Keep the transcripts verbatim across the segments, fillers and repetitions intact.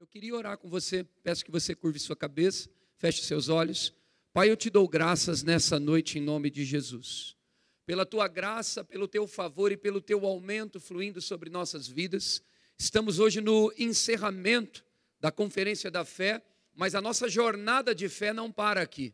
Eu queria orar com você, peço que você curve sua cabeça, feche seus olhos. Pai, eu te dou graças nessa noite em nome de Jesus. Pela tua graça, pelo teu favor e pelo teu aumento fluindo sobre nossas vidas. Estamos hoje no encerramento da Conferência da Fé, mas a nossa jornada de fé não para aqui.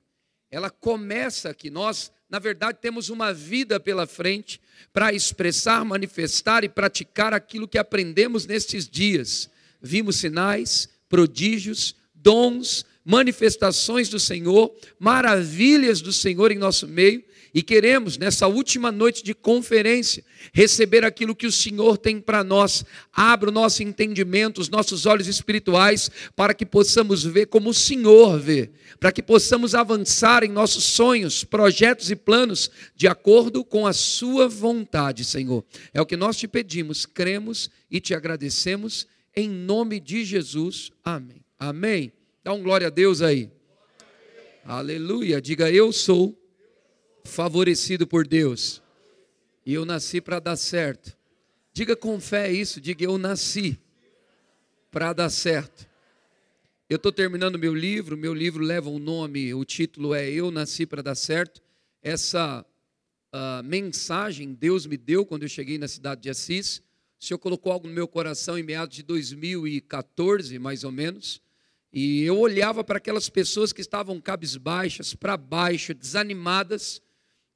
Ela começa aqui. Nós, na verdade, temos uma vida pela frente para expressar, manifestar e praticar aquilo que aprendemos nestes dias. Vimos sinais, prodígios, dons, manifestações do Senhor, maravilhas do Senhor em nosso meio, e queremos, nessa última noite de conferência, receber aquilo que o Senhor tem para nós. Abra o nosso entendimento, os nossos olhos espirituais, para que possamos ver como o Senhor vê, para que possamos avançar em nossos sonhos, projetos e planos, de acordo com a sua vontade, Senhor. É o que nós te pedimos, cremos e te agradecemos, em nome de Jesus, amém. Amém. Dá um glória a Deus aí. A Deus. Aleluia. Diga, eu sou favorecido por Deus. E eu nasci para dar certo. Diga com fé isso. Diga, eu nasci para dar certo. Eu estou terminando meu livro. Meu livro leva um nome. O título é Eu Nasci para Dar Certo. Essa uh, mensagem Deus me deu quando eu cheguei na cidade de Assis. O Senhor colocou algo no meu coração em meados de dois mil e quatorze, mais ou menos, e eu olhava para aquelas pessoas que estavam cabisbaixas, para baixo, desanimadas,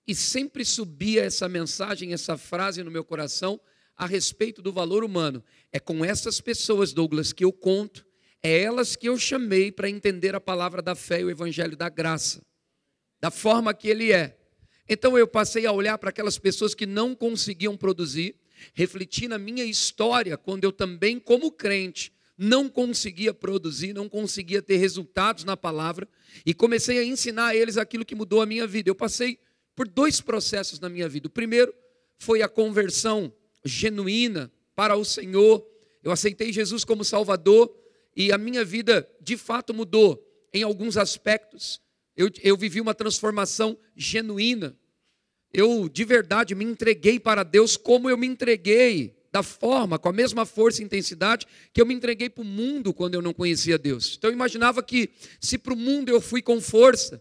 e sempre subia essa mensagem, essa frase no meu coração, a respeito do valor humano. É com essas pessoas, Douglas, que eu conto, é elas que eu chamei para entender a palavra da fé e o evangelho da graça, da forma que ele é. Então eu passei a olhar para aquelas pessoas que não conseguiam produzir, refleti na minha história, quando eu também, como crente, não conseguia produzir, não conseguia ter resultados na palavra, e comecei a ensinar a eles aquilo que mudou a minha vida. Eu passei por dois processos na minha vida. O primeiro foi a conversão genuína para o Senhor. Eu aceitei Jesus como Salvador, e a minha vida, de fato, mudou em alguns aspectos. Eu, eu vivi uma transformação genuína. Eu, de verdade, me entreguei para Deus como eu me entreguei, da forma, com a mesma força e intensidade que eu me entreguei para o mundo quando eu não conhecia Deus. Então eu imaginava que se para o mundo eu fui com força,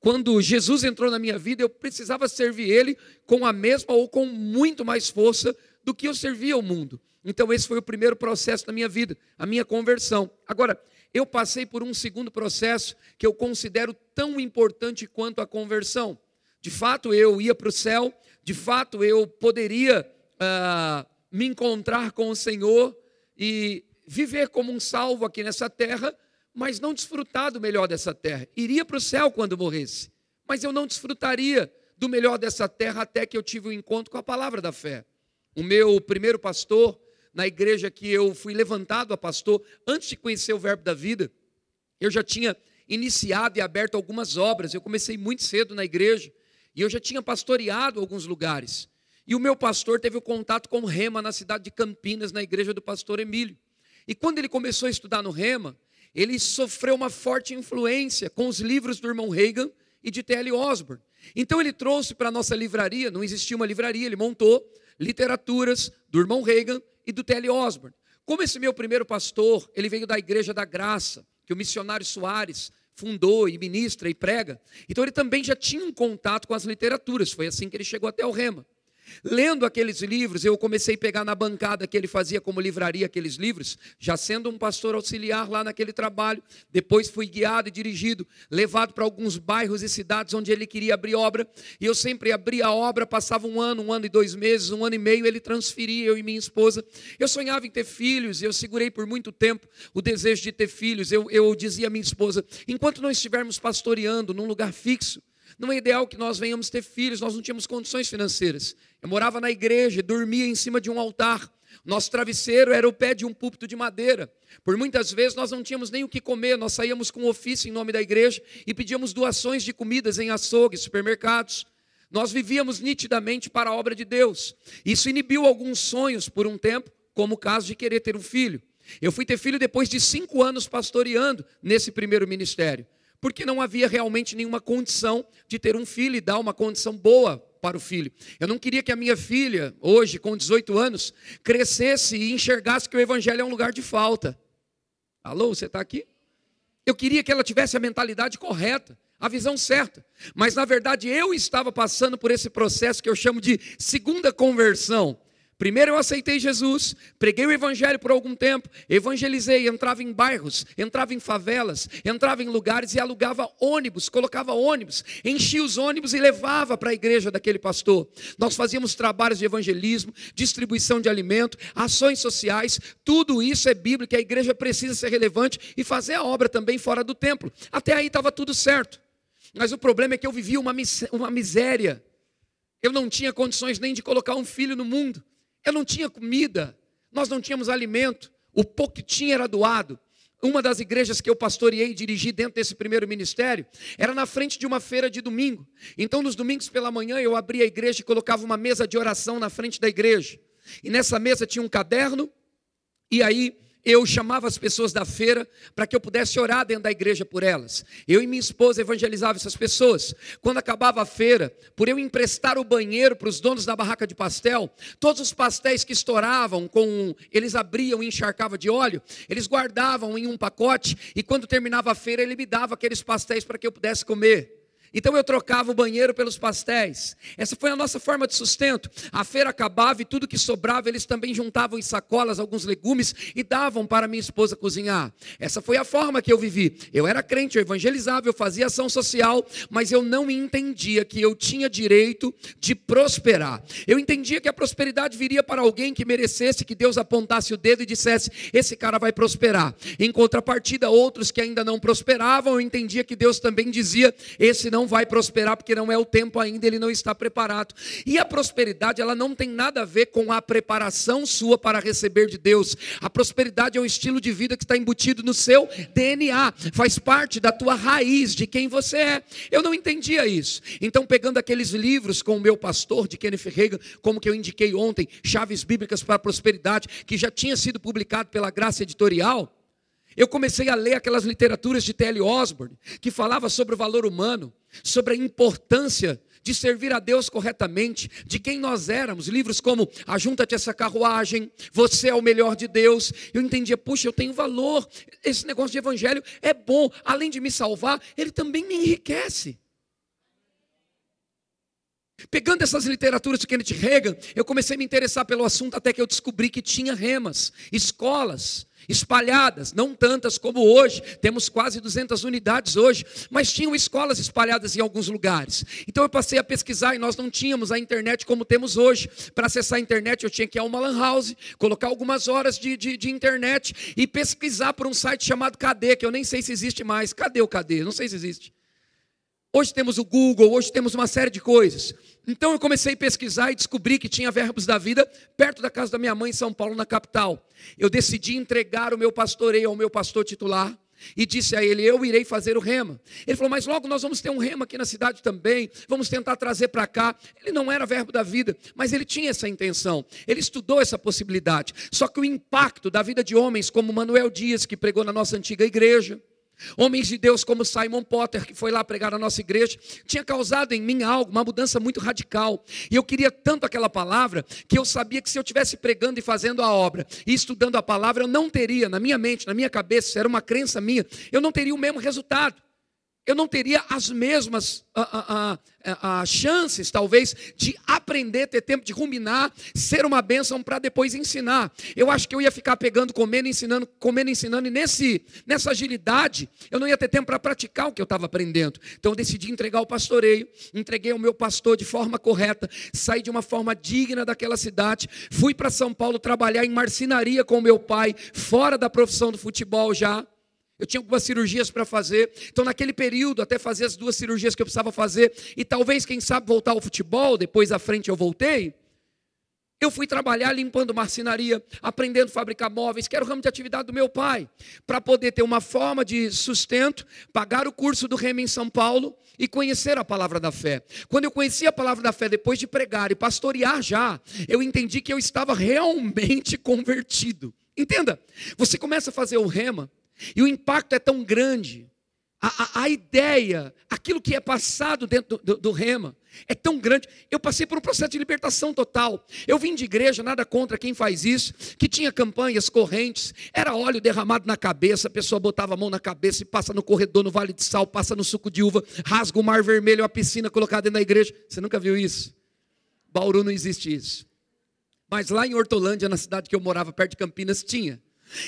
quando Jesus entrou na minha vida, eu precisava servir Ele com a mesma ou com muito mais força do que eu servia ao mundo. Então esse foi o primeiro processo da minha vida, a minha conversão. Agora, eu passei por um segundo processo que eu considero tão importante quanto a conversão. De fato, eu ia para o céu, de fato, eu poderia ah, me encontrar com o Senhor e viver como um salvo aqui nessa terra, mas não desfrutar do melhor dessa terra. Iria para o céu quando morresse, mas eu não desfrutaria do melhor dessa terra até que eu tive um encontro com a palavra da fé. O meu primeiro pastor, na igreja que eu fui levantado a pastor, antes de conhecer o Verbo da Vida, eu já tinha iniciado e aberto algumas obras. Eu comecei muito cedo na igreja, e eu já tinha pastoreado alguns lugares. E o meu pastor teve o contato com o Rema na cidade de Campinas, na igreja do pastor Emílio. E quando ele começou a estudar no Rema, ele sofreu uma forte influência com os livros do irmão Hagin e de T L Osborne. Então ele trouxe para a nossa livraria, não existia uma livraria, ele montou literaturas do irmão Hagin e do T L Osborne. Como esse meu primeiro pastor, ele veio da Igreja da Graça, que o missionário Soares fundou e ministra e prega, então ele também já tinha um contato com as literaturas, foi assim que ele chegou até o Rema. Lendo aqueles livros, eu comecei a pegar na bancada que ele fazia como livraria aqueles livros, já sendo um pastor auxiliar lá naquele trabalho, depois fui guiado e dirigido, levado para alguns bairros e cidades onde ele queria abrir obra, e eu sempre abria a obra, passava um ano, um ano e dois meses, um ano e meio, ele transferia, eu e minha esposa. Eu sonhava em ter filhos, eu segurei por muito tempo o desejo de ter filhos, eu, eu dizia à minha esposa, enquanto não estivermos pastoreando num lugar fixo, não é ideal que nós venhamos ter filhos, nós não tínhamos condições financeiras. Eu morava na igreja, dormia em cima de um altar. Nosso travesseiro era o pé de um púlpito de madeira. Por muitas vezes nós não tínhamos nem o que comer, nós saíamos com ofício em nome da igreja e pedíamos doações de comidas em açougues, supermercados. Nós vivíamos nitidamente para a obra de Deus. Isso inibiu alguns sonhos por um tempo, como o caso de querer ter um filho. Eu fui ter filho depois de cinco anos pastoreando nesse primeiro ministério, porque não havia realmente nenhuma condição de ter um filho e dar uma condição boa para o filho. Eu não queria que a minha filha, hoje com dezoito anos, crescesse e enxergasse que o evangelho é um lugar de falta. Alô, você está aqui? Eu queria que ela tivesse a mentalidade correta, a visão certa. Mas, na verdade, eu estava passando por esse processo que eu chamo de segunda conversão. Primeiro eu aceitei Jesus, preguei o evangelho por algum tempo, evangelizei, entrava em bairros, entrava em favelas, entrava em lugares e alugava ônibus, colocava ônibus, enchia os ônibus e levava para a igreja daquele pastor. Nós fazíamos trabalhos de evangelismo, distribuição de alimento, ações sociais, tudo isso é bíblico, a igreja precisa ser relevante e fazer a obra também fora do templo. Até aí estava tudo certo, mas o problema é que eu vivia uma, mis- uma miséria, eu não tinha condições nem de colocar um filho no mundo. Eu não tinha comida, nós não tínhamos alimento, o pouco que tinha era doado. Uma das igrejas que eu pastoreei e dirigi dentro desse primeiro ministério, era na frente de uma feira de domingo. Então, nos domingos pela manhã, eu abria a igreja e colocava uma mesa de oração na frente da igreja. E nessa mesa tinha um caderno, e aí eu chamava as pessoas da feira para que eu pudesse orar dentro da igreja por elas. Eu e minha esposa evangelizava essas pessoas. Quando acabava a feira, por eu emprestar o banheiro para os donos da barraca de pastel, todos os pastéis que estouravam, com, eles abriam e encharcavam de óleo, eles guardavam em um pacote, e quando terminava a feira, ele me dava aqueles pastéis para que eu pudesse comer. Então eu trocava o banheiro pelos pastéis. Essa foi a nossa forma de sustento. A feira acabava e tudo que sobrava, eles também juntavam em sacolas alguns legumes e davam para minha esposa cozinhar. Essa foi a forma que eu vivi. Eu era crente, eu evangelizava, eu fazia ação social, mas eu não entendia que eu tinha direito de prosperar. Eu entendia que a prosperidade viria para alguém que merecesse, que Deus apontasse o dedo e dissesse, esse cara vai prosperar. Em contrapartida, outros que ainda não prosperavam, eu entendia que Deus também dizia, esse não Não vai prosperar porque não é o tempo ainda, ele não está preparado. E a prosperidade, ela não tem nada a ver com a preparação sua para receber de Deus. A prosperidade é um estilo de vida que está embutido no seu D N A, faz parte da tua raiz, de quem você é. Eu não entendia isso. Então, pegando aqueles livros com o meu pastor, de Kenneth Hagin, como que eu indiquei ontem, Chaves Bíblicas para a Prosperidade, que já tinha sido publicado pela Graça Editorial, eu comecei a ler aquelas literaturas de T L Osborne, que falava sobre o valor humano, sobre a importância de servir a Deus corretamente, de quem nós éramos, livros como Ajunta-te essa carruagem, Você é o melhor de Deus. Eu entendia, puxa, eu tenho valor, esse negócio de evangelho é bom, além de me salvar, ele também me enriquece. Pegando essas literaturas de Kenneth Hagin, eu comecei a me interessar pelo assunto até que eu descobri que tinha remas, escolas espalhadas, não tantas como hoje, temos quase duzentas unidades hoje, mas tinham escolas espalhadas em alguns lugares. Então eu passei a pesquisar e nós não tínhamos a internet como temos hoje. Para acessar a internet eu tinha que ir a uma lan house, colocar algumas horas de, de, de internet e pesquisar por um site chamado Cadê, que eu nem sei se existe mais. Cadê o Cadê? Não sei se existe. Hoje temos o Google, hoje temos uma série de coisas. Então eu comecei a pesquisar e descobri que tinha Verbos da Vida perto da casa da minha mãe em São Paulo, na capital. Eu decidi entregar o meu pastoreio ao meu pastor titular e disse a ele, eu irei fazer o rema. Ele falou, mas logo nós vamos ter um rema aqui na cidade também, vamos tentar trazer para cá. Ele não era Verbo da Vida, mas ele tinha essa intenção, ele estudou essa possibilidade. Só que o impacto da vida de homens como Manuel Dias, que pregou na nossa antiga igreja, homens de Deus como Simon Potter, que foi lá pregar na nossa igreja, tinha causado em mim algo, uma mudança muito radical. E eu queria tanto aquela palavra, que eu sabia que se eu estivesse pregando e fazendo a obra, e estudando a palavra, eu não teria, na minha mente, na minha cabeça, isso era uma crença minha, eu não teria o mesmo resultado. Eu não teria as mesmas a, a, a, a chances, talvez, de aprender, ter tempo de ruminar, ser uma bênção para depois ensinar. Eu acho que eu ia ficar pegando, comendo, ensinando, comendo, ensinando, e nesse, nessa agilidade, eu não ia ter tempo para praticar o que eu estava aprendendo. Então, eu decidi entregar o pastoreio, entreguei ao meu pastor de forma correta, saí de uma forma digna daquela cidade, fui para São Paulo trabalhar em marcenaria com o meu pai, fora da profissão do futebol já. Eu tinha algumas cirurgias para fazer, então naquele período até fazer as duas cirurgias que eu precisava fazer, e talvez, quem sabe, voltar ao futebol, depois à frente eu voltei, eu fui trabalhar limpando marcenaria, aprendendo a fabricar móveis, que era o ramo de atividade do meu pai, para poder ter uma forma de sustento, pagar o curso do Rema em São Paulo, e conhecer a palavra da fé. Quando eu conheci a palavra da fé, depois de pregar e pastorear já, eu entendi que eu estava realmente convertido. Entenda, você começa a fazer o Rema, e o impacto é tão grande, A, a, a ideia, aquilo que é passado dentro do, do, do Rema, é tão grande. Eu passei por um processo de libertação total. Eu vim de igreja, nada contra quem faz isso, que tinha campanhas, correntes, era óleo derramado na cabeça, a pessoa botava a mão na cabeça e passa no corredor, no vale de sal, passa no suco de uva, rasga o mar vermelho, a piscina colocada dentro da igreja. Você nunca viu isso? Bauru não existe isso. Mas lá em Hortolândia, na cidade que eu morava, perto de Campinas, tinha.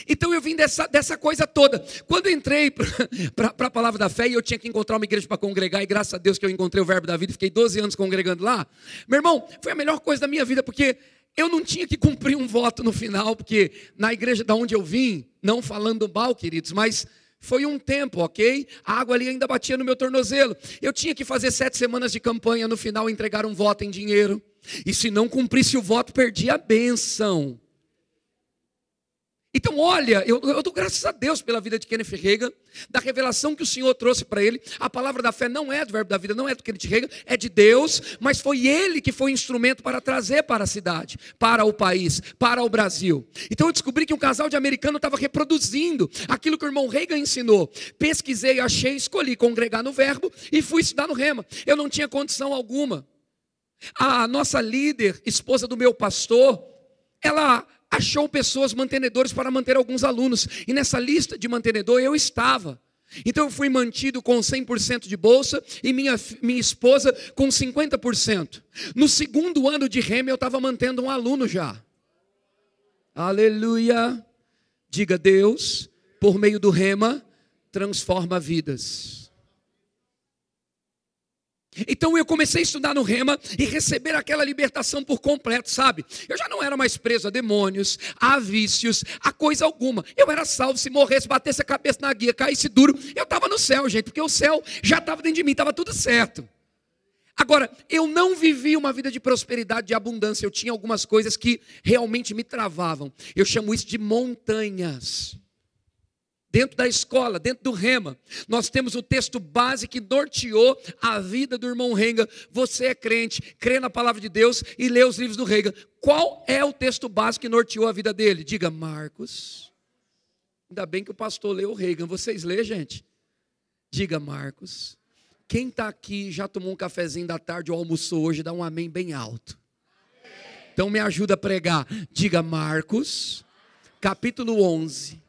Então eu vim dessa, dessa coisa toda. Quando eu entrei para a Palavra da Fé e eu tinha que encontrar uma igreja para congregar, e graças a Deus que eu encontrei o Verbo da Vida, fiquei doze anos congregando lá. Meu irmão, foi a melhor coisa da minha vida, porque eu não tinha que cumprir um voto no final, porque na igreja da onde eu vim, não falando mal, queridos, mas foi um tempo, ok? A água ali ainda batia no meu tornozelo. Eu tinha que fazer sete semanas de campanha, no final entregar um voto em dinheiro. E se não cumprisse o voto, perdia a bênção. Então olha, eu, eu dou graças a Deus pela vida de Kenneth Hagin, da revelação que o Senhor trouxe para ele. A palavra da fé não é do Verbo da Vida, não é do Kenneth Hagin, é de Deus, mas foi ele que foi instrumento para trazer para a cidade, para o país, para o Brasil. Então eu descobri que um casal de americano estava reproduzindo aquilo que o irmão Hagin ensinou. Pesquisei, achei, escolhi congregar no Verbo e fui estudar no Rema. Eu não tinha condição alguma. A nossa líder, esposa do meu pastor, ela achou pessoas mantenedores para manter alguns alunos, e nessa lista de mantenedor eu estava. Então eu fui mantido com cem por cento de bolsa, e minha, minha esposa com cinquenta por cento, no segundo ano de Rema eu estava mantendo um aluno já. Aleluia, diga Deus, por meio do Rema, transforma vidas. Então eu comecei a estudar no Rema e receber aquela libertação por completo, sabe? Eu já não era mais preso a demônios, a vícios, a coisa alguma. Eu era salvo, se morresse, batesse a cabeça na guia, caísse duro, eu estava no céu, gente, porque o céu já estava dentro de mim, estava tudo certo. Agora, eu não vivi uma vida de prosperidade, de abundância. Eu tinha algumas coisas que realmente me travavam. Eu chamo isso de montanhas. Dentro da escola, dentro do Rema, nós temos o texto base que norteou a vida do irmão Hagin. Você é crente, crê na palavra de Deus e lê os livros do Hagin. Qual é o texto base que norteou a vida dele? Diga, Marcos. Ainda bem que o pastor leu o Hagin. Vocês lê, gente? Diga, Marcos. Quem está aqui já tomou um cafezinho da tarde ou almoçou hoje, dá um amém bem alto. Então me ajuda a pregar. Diga, Marcos, capítulo onze.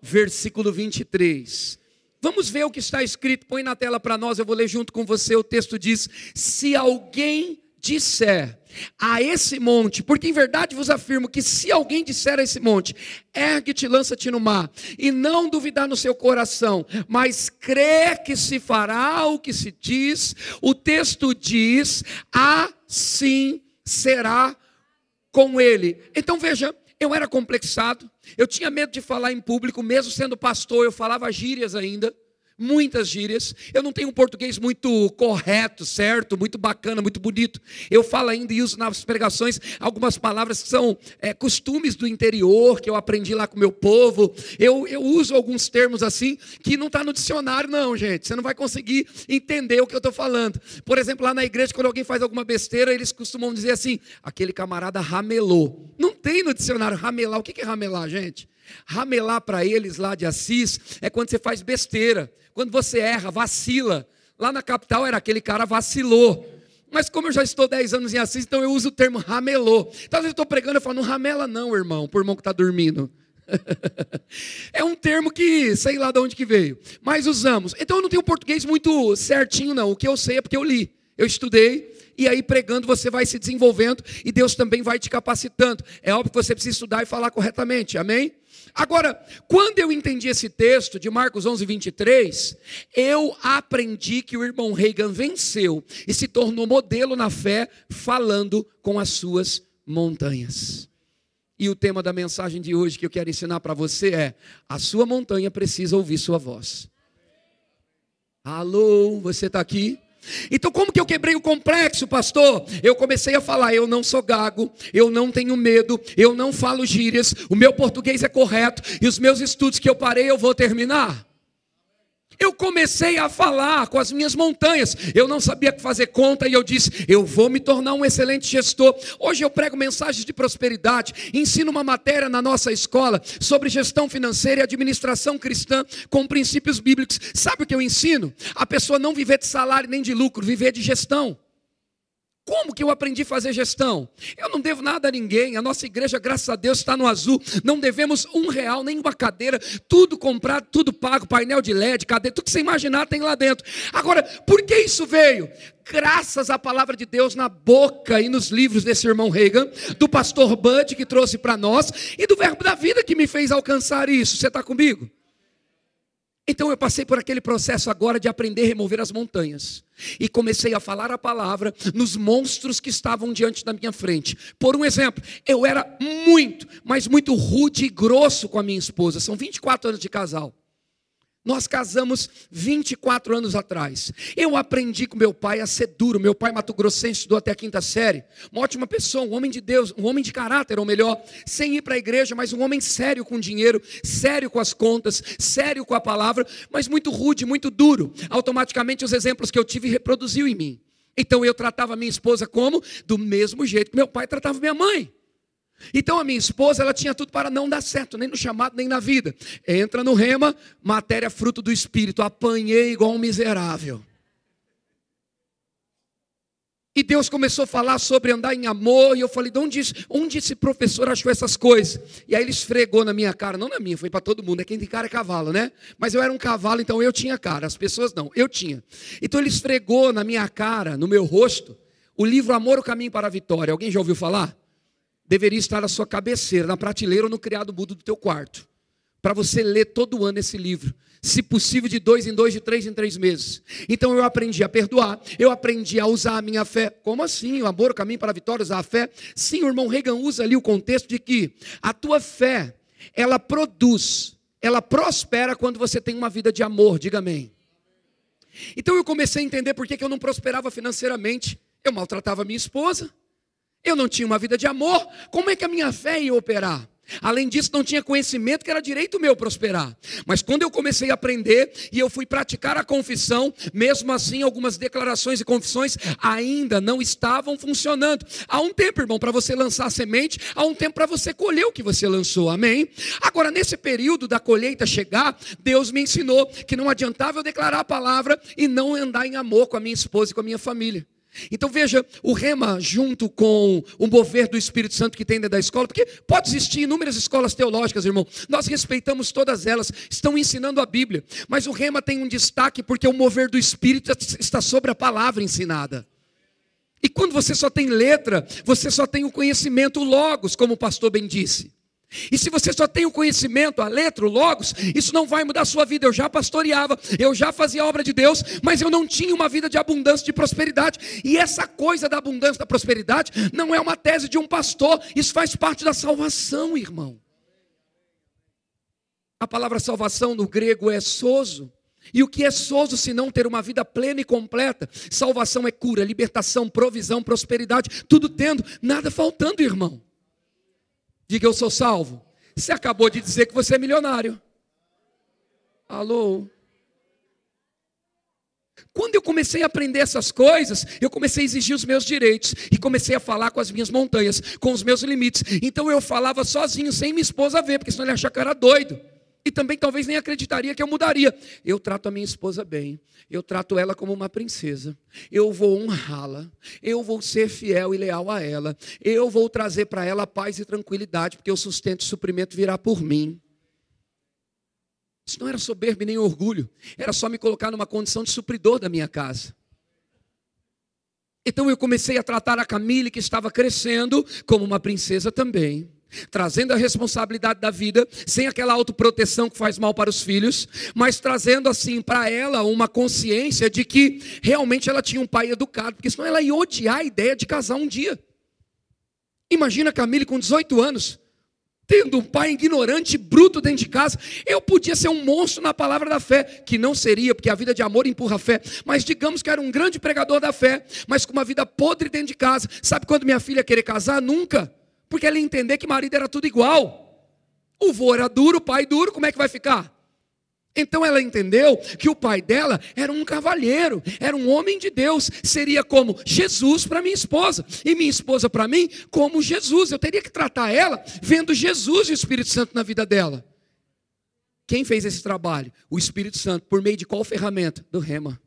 Versículo vinte e três. Vamos ver o que está escrito. Põe na tela para nós, eu vou ler junto com você. O texto diz: se alguém disser a esse monte, porque em verdade vos afirmo que se alguém disser a esse monte, ergue-te, lança-te no mar, e não duvidar no seu coração, mas crer que se fará o que se diz, o texto diz, assim será com ele. Então veja, eu era complexado, eu tinha medo de falar em público, mesmo sendo pastor, eu falava gírias ainda, muitas gírias, eu não tenho um português muito correto, certo, muito bacana, muito bonito, eu falo ainda e uso nas pregações algumas palavras que são é, costumes do interior, que eu aprendi lá com o meu povo, eu, eu uso alguns termos assim, que não está no dicionário não, gente, você não vai conseguir entender o que eu estou falando. Por exemplo, lá na igreja, quando alguém faz alguma besteira, eles costumam dizer assim, aquele camarada ramelou. Não tem no dicionário ramelar. O que é ramelar, gente? Ramelar para eles lá de Assis é quando você faz besteira, quando você erra, vacila. Lá na capital era aquele cara vacilou. Mas como eu já estou dez anos em Assis, então eu uso o termo ramelou. Então, às vezes eu estou pregando, eu falo, não ramela não, irmão, por irmão que está dormindo. É um termo que, sei lá de onde que veio, mas usamos. Então eu não tenho português muito certinho não, o que eu sei é porque eu li, eu estudei. E aí pregando você vai se desenvolvendo e Deus também vai te capacitando. É óbvio que você precisa estudar e falar corretamente, amém? Agora, quando eu entendi esse texto de Marcos onze, vinte e três, eu aprendi que o irmão Hagin venceu e se tornou modelo na fé, falando com as suas montanhas. E o tema da mensagem de hoje que eu quero ensinar para você é: a sua montanha precisa ouvir sua voz. Alô, você está aqui? Então como que eu quebrei o complexo, pastor? Eu comecei a falar, eu não sou gago, eu não tenho medo, eu não falo gírias, o meu português é correto, e os meus estudos que eu parei eu vou terminar. Eu comecei a falar com as minhas montanhas. Eu não sabia fazer conta e eu disse, eu vou me tornar um excelente gestor. Hoje eu prego mensagens de prosperidade, ensino uma matéria na nossa escola sobre gestão financeira e administração cristã com princípios bíblicos. Sabe o que eu ensino? A pessoa não viver de salário nem de lucro, viver de gestão. Como que eu aprendi a fazer gestão? Eu não devo nada a ninguém, a nossa igreja, graças a Deus, está no azul, não devemos um real, nenhuma cadeira, tudo comprado, tudo pago, painel de L E D, cadeira, tudo que você imaginar tem lá dentro. Agora, por que isso veio? Graças à palavra de Deus na boca e nos livros desse irmão Hagin, do pastor Bud, que trouxe para nós, e do Verbo da Vida que me fez alcançar isso. Você está comigo? Então eu passei por aquele processo agora de aprender a remover as montanhas. E comecei a falar a palavra nos monstros que estavam diante da minha frente. Por um exemplo, eu era muito, mas muito rude e grosso com a minha esposa. São vinte e quatro anos de casal. Nós casamos vinte e quatro anos atrás. Eu aprendi com meu pai a ser duro. Meu pai mato-grossense, estudou até a quinta série. Uma ótima pessoa, um homem de Deus, um homem de caráter, ou melhor, sem ir para a igreja, mas um homem sério com dinheiro, sério com as contas, sério com a palavra, mas muito rude, muito duro. Automaticamente os exemplos que eu tive reproduziu em mim. Então eu tratava a minha esposa como? Do mesmo jeito que meu pai tratava minha mãe. Então a minha esposa, ela tinha tudo para não dar certo, nem no chamado, nem na vida. Entra no Rema, matéria fruto do Espírito, apanhei igual um miserável. E Deus começou a falar sobre andar em amor, e eu falei, de onde, onde esse professor achou essas coisas? E aí ele esfregou na minha cara, não na minha, foi para todo mundo, é quem tem cara é cavalo, né? Mas eu era um cavalo, então eu tinha cara, as pessoas não, eu tinha. Então ele esfregou na minha cara, no meu rosto, o livro Amor, o Caminho para a Vitória. Alguém já ouviu falar? Deveria estar na sua cabeceira, na prateleira ou no criado mudo do teu quarto, para você ler todo ano esse livro, se possível de dois em dois, de três em três meses. Então eu aprendi a perdoar, eu aprendi a usar a minha fé. Como assim? O amor, o caminho para a vitória, usar a fé? Sim, o irmão Hagin usa ali o contexto de que a tua fé, ela produz, ela prospera quando você tem uma vida de amor, diga amém. Então eu comecei a entender por que eu não prosperava financeiramente, eu maltratava minha esposa, eu não tinha uma vida de amor, como é que a minha fé ia operar? Além disso, não tinha conhecimento que era direito meu prosperar. Mas quando eu comecei a aprender e eu fui praticar a confissão, mesmo assim algumas declarações e confissões ainda não estavam funcionando. Há um tempo, irmão, para você lançar a semente, há um tempo para você colher o que você lançou, amém? Agora, nesse período da colheita chegar, Deus me ensinou que não adiantava eu declarar a palavra e não andar em amor com a minha esposa e com a minha família. Então veja, o Rema junto com o mover do Espírito Santo que tem dentro da escola, porque pode existir inúmeras escolas teológicas, irmão, nós respeitamos todas elas, estão ensinando a Bíblia, mas o Rema tem um destaque porque o mover do Espírito está sobre a palavra ensinada. E quando você só tem letra, você só tem o conhecimento, o logos, como o pastor bem disse. E se você só tem o conhecimento, a letra, o logos, isso não vai mudar a sua vida. Eu já pastoreava, eu já fazia a obra de Deus, mas eu não tinha uma vida de abundância, de prosperidade. E essa coisa da abundância, da prosperidade, não é uma tese de um pastor. Isso faz parte da salvação, irmão. A palavra salvação no grego é sozo. E o que é sozo se não ter uma vida plena e completa? Salvação é cura, libertação, provisão, prosperidade. Tudo tendo, nada faltando, irmão. Diga, eu sou salvo. Você acabou de dizer que você é milionário. Alô? Quando eu comecei a aprender essas coisas, eu comecei a exigir os meus direitos. E comecei a falar com as minhas montanhas, com os meus limites. Então eu falava sozinho, sem minha esposa ver, porque senão ele achava que eu era doido. E também talvez nem acreditaria que eu mudaria. Eu trato a minha esposa bem. Eu trato ela como uma princesa. Eu vou honrá-la. Eu vou ser fiel e leal a ela. Eu vou trazer para ela paz e tranquilidade, porque o sustento e suprimento virá por mim. Isso não era soberba nem orgulho. Era só me colocar numa condição de supridor da minha casa. Então eu comecei a tratar a Camille, que estava crescendo, como uma princesa também. Trazendo a responsabilidade da vida, sem aquela autoproteção que faz mal para os filhos, mas trazendo assim para ela uma consciência de que realmente ela tinha um pai educado, porque senão ela ia odiar a ideia de casar um dia. Imagina a Camille com dezoito anos, tendo um pai ignorante, bruto dentro de casa. Eu podia ser um monstro na palavra da fé, que não seria, porque a vida de amor empurra a fé, mas digamos que era um grande pregador da fé, mas com uma vida podre dentro de casa. Sabe quando minha filha querer casar? Nunca. Porque ela ia entender que marido era tudo igual. O vô era duro, o pai duro, como é que vai ficar? Então ela entendeu que o pai dela era um cavalheiro, era um homem de Deus. Seria como Jesus para minha esposa, e minha esposa para mim como Jesus. Eu teria que tratar ela vendo Jesus e o Espírito Santo na vida dela. Quem fez esse trabalho? O Espírito Santo. Por meio de qual ferramenta? Do Rema.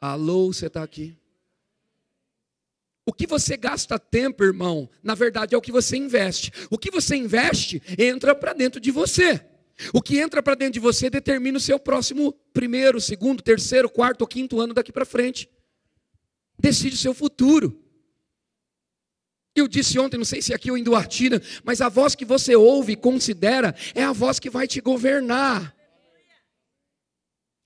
Alô, você está aqui? O que você gasta tempo, irmão, na verdade é o que você investe. O que você investe entra para dentro de você. O que entra para dentro de você determina o seu próximo primeiro, segundo, terceiro, quarto ou quinto ano daqui para frente. Decide o seu futuro. Eu disse ontem, não sei se aqui ou em Duartina, mas a voz que você ouve e considera é a voz que vai te governar.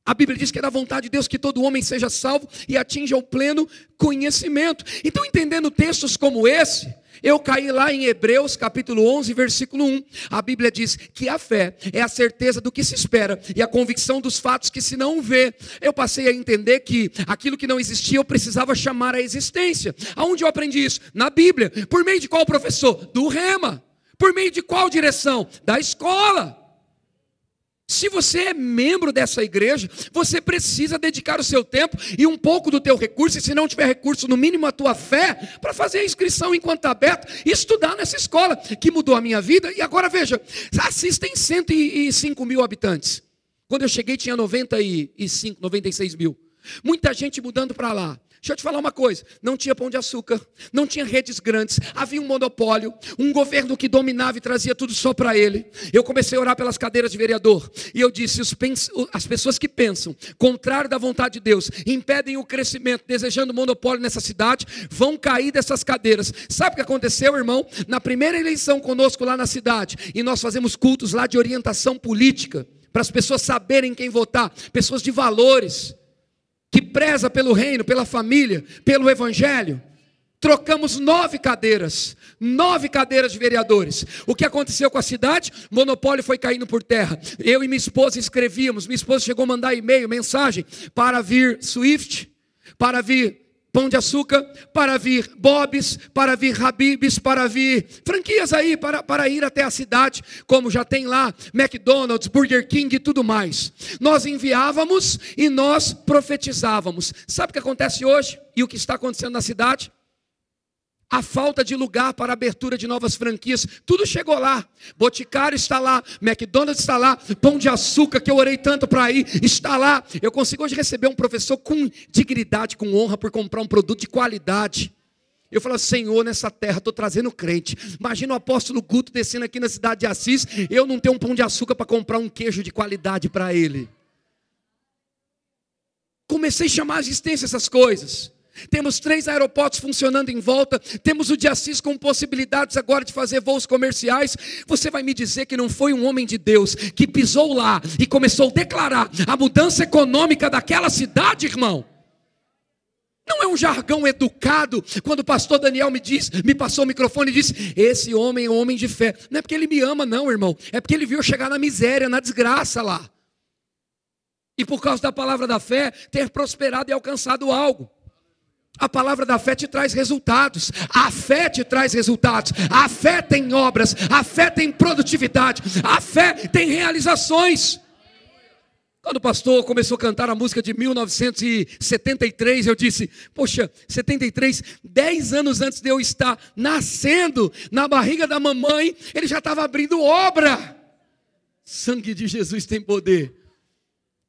A Bíblia diz que é da vontade de Deus que todo homem seja salvo e atinja o pleno conhecimento. Então, entendendo textos como esse, eu caí lá em Hebreus capítulo onze, versículo um. A Bíblia diz que a fé é a certeza do que se espera e a convicção dos fatos que se não vê. Eu passei a entender que aquilo que não existia eu precisava chamar à existência. Aonde eu aprendi isso? Na Bíblia. Por meio de qual professor? Do Rema. Por meio de qual direção? Da escola. Se você é membro dessa igreja, você precisa dedicar o seu tempo e um pouco do teu recurso, e se não tiver recurso, no mínimo a tua fé, para fazer a inscrição enquanto está aberto e estudar nessa escola, que mudou a minha vida. E agora veja, Assis tem cento e cinco mil habitantes. Quando eu cheguei tinha noventa e cinco, noventa e seis mil. Muita gente mudando para lá. Deixa eu te falar uma coisa, não tinha Pão de Açúcar, não tinha redes grandes, havia um monopólio, um governo que dominava e trazia tudo só para ele. Eu comecei a orar pelas cadeiras de vereador, e eu disse, os pens... as pessoas que pensam, contrário da vontade de Deus, impedem o crescimento, desejando monopólio nessa cidade, vão cair dessas cadeiras. Sabe o que aconteceu, irmão? Na primeira eleição conosco lá na cidade, e nós fazemos cultos lá de orientação política, para as pessoas saberem quem votar, pessoas de valores, que preza pelo reino, pela família, pelo evangelho. Trocamos nove cadeiras, nove cadeiras de vereadores. O que aconteceu com a cidade? Monopólio foi caindo por terra. Eu e minha esposa escrevíamos, minha esposa chegou a mandar e-mail, mensagem, para vir Swift, para vir Pão de Açúcar, para vir Bob's, para vir Habib's, para vir franquias aí, para, para ir até a cidade, como já tem lá, McDonald's, Burger King e tudo mais. Nós enviávamos e nós profetizávamos. Sabe o que acontece hoje e o que está acontecendo na cidade? A falta de lugar para a abertura de novas franquias, tudo chegou lá. Boticário está lá, McDonald's está lá, Pão de Açúcar, que eu orei tanto para ir, está lá. Eu consigo hoje receber um professor com dignidade, com honra, por comprar um produto de qualidade. Eu falo, Senhor, nessa terra estou trazendo crente. Imagina o apóstolo Guto descendo aqui na cidade de Assis, eu não tenho um Pão de Açúcar para comprar um queijo de qualidade para ele. Comecei a chamar a existência essas coisas. Temos três aeroportos funcionando em volta, temos o de Assis com possibilidades agora de fazer voos comerciais. Você vai me dizer que não foi um homem de Deus que pisou lá e começou a declarar a mudança econômica daquela cidade, irmão? Não é um jargão educado, quando o pastor Daniel me diz, me passou o microfone e disse, esse homem é um homem de fé. Não é porque ele me ama não, irmão, é porque ele viu eu chegar na miséria, na desgraça lá. E por causa da palavra da fé, ter prosperado e alcançado algo. A palavra da fé te traz resultados, a fé te traz resultados, a fé tem obras, a fé tem produtividade, a fé tem realizações. Quando o pastor começou a cantar a música de mil novecentos e setenta e três, eu disse, poxa, setenta e três, dez anos antes de eu estar nascendo na barriga da mamãe, ele já estava abrindo obra. Sangue de Jesus tem poder.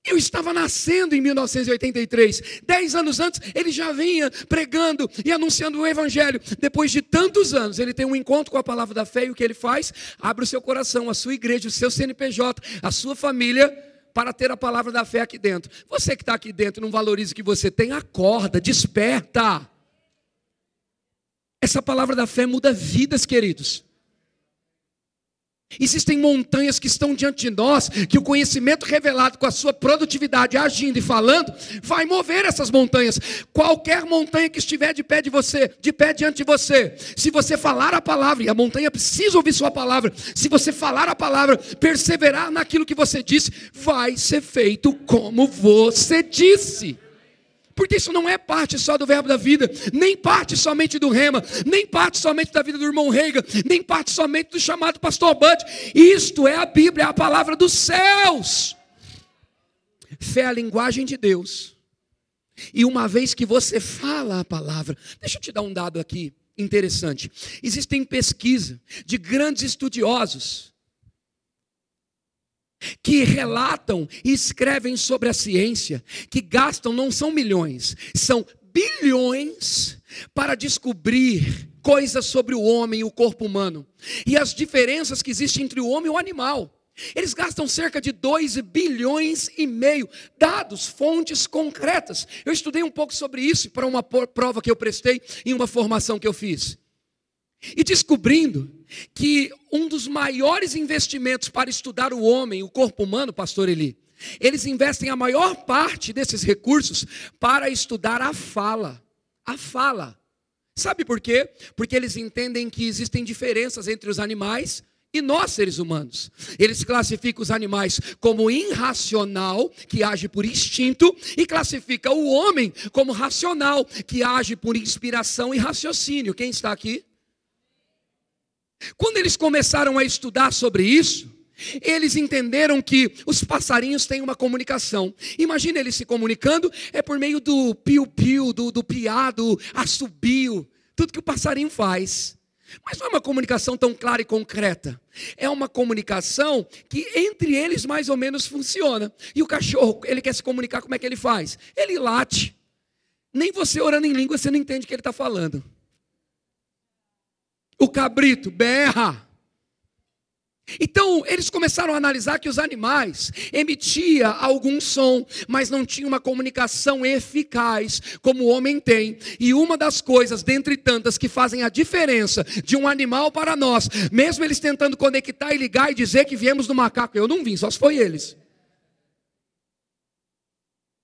Eu estava nascendo em mil novecentos e oitenta e três, dez anos antes ele já vinha pregando e anunciando o evangelho. Depois de tantos anos ele tem um encontro com a palavra da fé e o que ele faz? Abre o seu coração, a sua igreja, o seu C N P J, a sua família para ter a palavra da fé aqui dentro. Você que está aqui dentro e não valoriza o que você tem, acorda, desperta. Essa palavra da fé muda vidas, queridos. Existem montanhas que estão diante de nós, que o conhecimento revelado com a sua produtividade, agindo e falando, vai mover essas montanhas. Qualquer montanha que estiver de pé de você, de pé diante de você, se você falar a palavra, e a montanha precisa ouvir sua palavra, se você falar a palavra, perseverar naquilo que você disse, vai ser feito como você disse. Porque isso não é parte só do Verbo da Vida, nem parte somente do Rema, nem parte somente da vida do irmão Reiga, nem parte somente do chamado pastor Bud. Isto é a Bíblia, é a palavra dos céus. Fé é a linguagem de Deus. E uma vez que você fala a palavra... Deixa eu te dar um dado aqui interessante. Existem pesquisas de grandes estudiosos que relatam e escrevem sobre a ciência, que gastam, não são milhões, são bilhões para descobrir coisas sobre o homem e o corpo humano. E as diferenças que existem entre o homem e o animal. Eles gastam cerca de dois bilhões e meio, dados, fontes concretas. Eu estudei um pouco sobre isso para uma prova que eu prestei e uma formação que eu fiz. E descobrindo que um dos maiores investimentos para estudar o homem, o corpo humano, pastor Eli, eles investem a maior parte desses recursos para estudar a fala. A fala. Sabe por quê? Porque eles entendem que existem diferenças entre os animais e nós, seres humanos. Eles classificam os animais como irracional, que age por instinto, e classifica o homem como racional, que age por inspiração e raciocínio. Quem está aqui? Quando eles começaram a estudar sobre isso, eles entenderam que os passarinhos têm uma comunicação. Imagina eles se comunicando, é por meio do piu-piu, do, do piado, assobio, tudo que o passarinho faz. Mas não é uma comunicação tão clara e concreta. É uma comunicação que entre eles mais ou menos funciona. E o cachorro, ele quer se comunicar, como é que ele faz? Ele late. Nem você orando em língua, você não entende o que ele está falando. O cabrito berra. Então, eles começaram a analisar que os animais emitiam algum som, mas não tinham uma comunicação eficaz, como o homem tem. E uma das coisas, dentre tantas, que fazem a diferença de um animal para nós, mesmo eles tentando conectar e ligar e dizer que viemos do macaco, eu não vim, só se foi eles.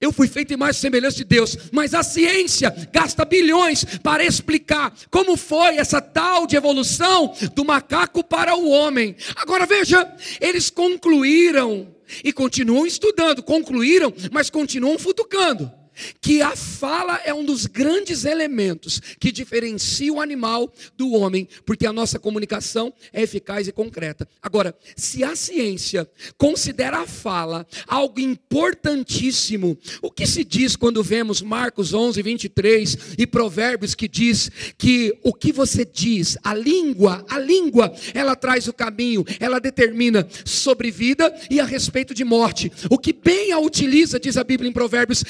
Eu fui feito em mais semelhança de Deus. Mas a ciência gasta bilhões para explicar como foi essa tal de evolução do macaco para o homem. Agora veja, eles concluíram e continuam estudando, concluíram, mas continuam futucando, que a fala é um dos grandes elementos que diferencia o animal do homem, porque a nossa comunicação é eficaz e concreta. Agora, se a ciência considera a fala algo importantíssimo, o que se diz quando vemos Marcos onze, vinte e três e Provérbios, que diz que o que você diz, a língua, a língua, ela traz o caminho, ela determina sobre vida e a respeito de morte. O que bem a utiliza, diz a Bíblia em Provérbios,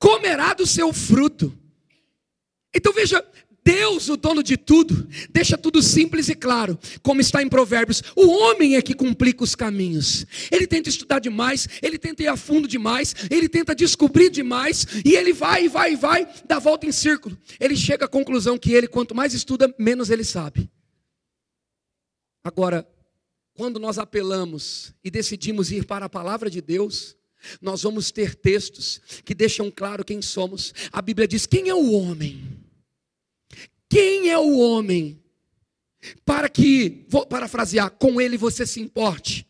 comerá do seu fruto. Então veja, Deus, o dono de tudo, deixa tudo simples e claro, como está em Provérbios. O homem é que complica os caminhos. Ele tenta estudar demais, ele tenta ir a fundo demais, ele tenta descobrir demais, e ele vai, e vai, e vai, dá volta em círculo. Ele chega à conclusão que ele, quanto mais estuda, menos ele sabe. Agora, quando nós apelamos e decidimos ir para a palavra de Deus, nós vamos ter textos que deixam claro quem somos. A Bíblia diz: quem é o homem? Quem é o homem? Para que, vou parafrasear, com ele você se importe.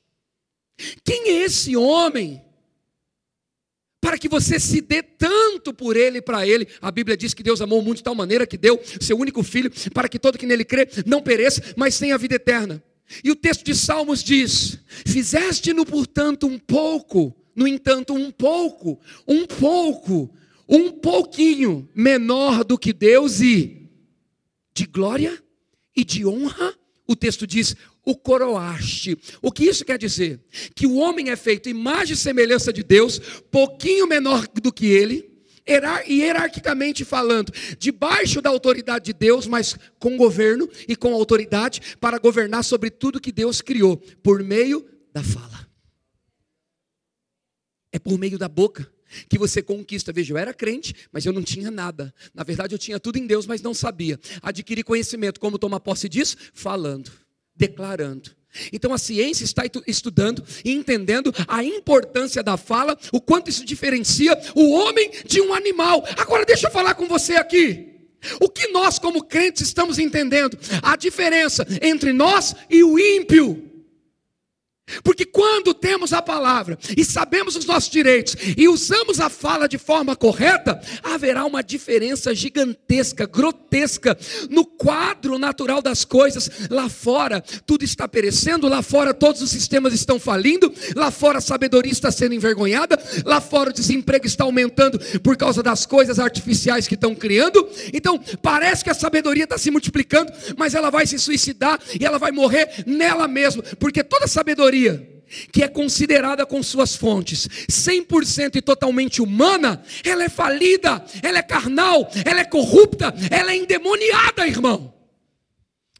Quem é esse homem? Para que você se dê tanto por ele e para ele. A Bíblia diz que Deus amou o mundo de tal maneira que deu seu único filho, para que todo que nele crê não pereça, mas tenha a vida eterna. E o texto de Salmos diz: fizeste-no portanto um pouco... No entanto, um pouco, um pouco, um pouquinho menor do que Deus, e de glória e de honra, o texto diz, o coroaste. O que isso quer dizer? Que o homem é feito imagem e semelhança de Deus, pouquinho menor do que ele, hierarquicamente falando, debaixo da autoridade de Deus, mas com governo e com autoridade para governar sobre tudo que Deus criou, por meio da fala. É por meio da boca que você conquista. Veja, eu era crente, mas eu não tinha nada. Na verdade, eu tinha tudo em Deus, mas não sabia. Adquiri conhecimento. Como tomar posse disso? Falando, declarando. Então a ciência está estudando e entendendo a importância da fala, o quanto isso diferencia o homem de um animal. Agora deixa eu falar com você aqui. O que nós como crentes estamos entendendo? A diferença entre nós e o ímpio. Porque quando temos a palavra e sabemos os nossos direitos e usamos a fala de forma correta, haverá uma diferença gigantesca, grotesca no quadro natural das coisas. Lá fora tudo está perecendo, lá fora todos os sistemas estão falindo, lá fora a sabedoria está sendo envergonhada, lá fora o desemprego está aumentando por causa das coisas artificiais que estão criando. Então parece que a sabedoria está se multiplicando, mas ela vai se suicidar e ela vai morrer nela mesma, porque toda sabedoria que é considerada com suas fontes cem por cento e totalmente humana, ela é falida, ela é carnal, ela é corrupta, ela é endemoniada, irmão.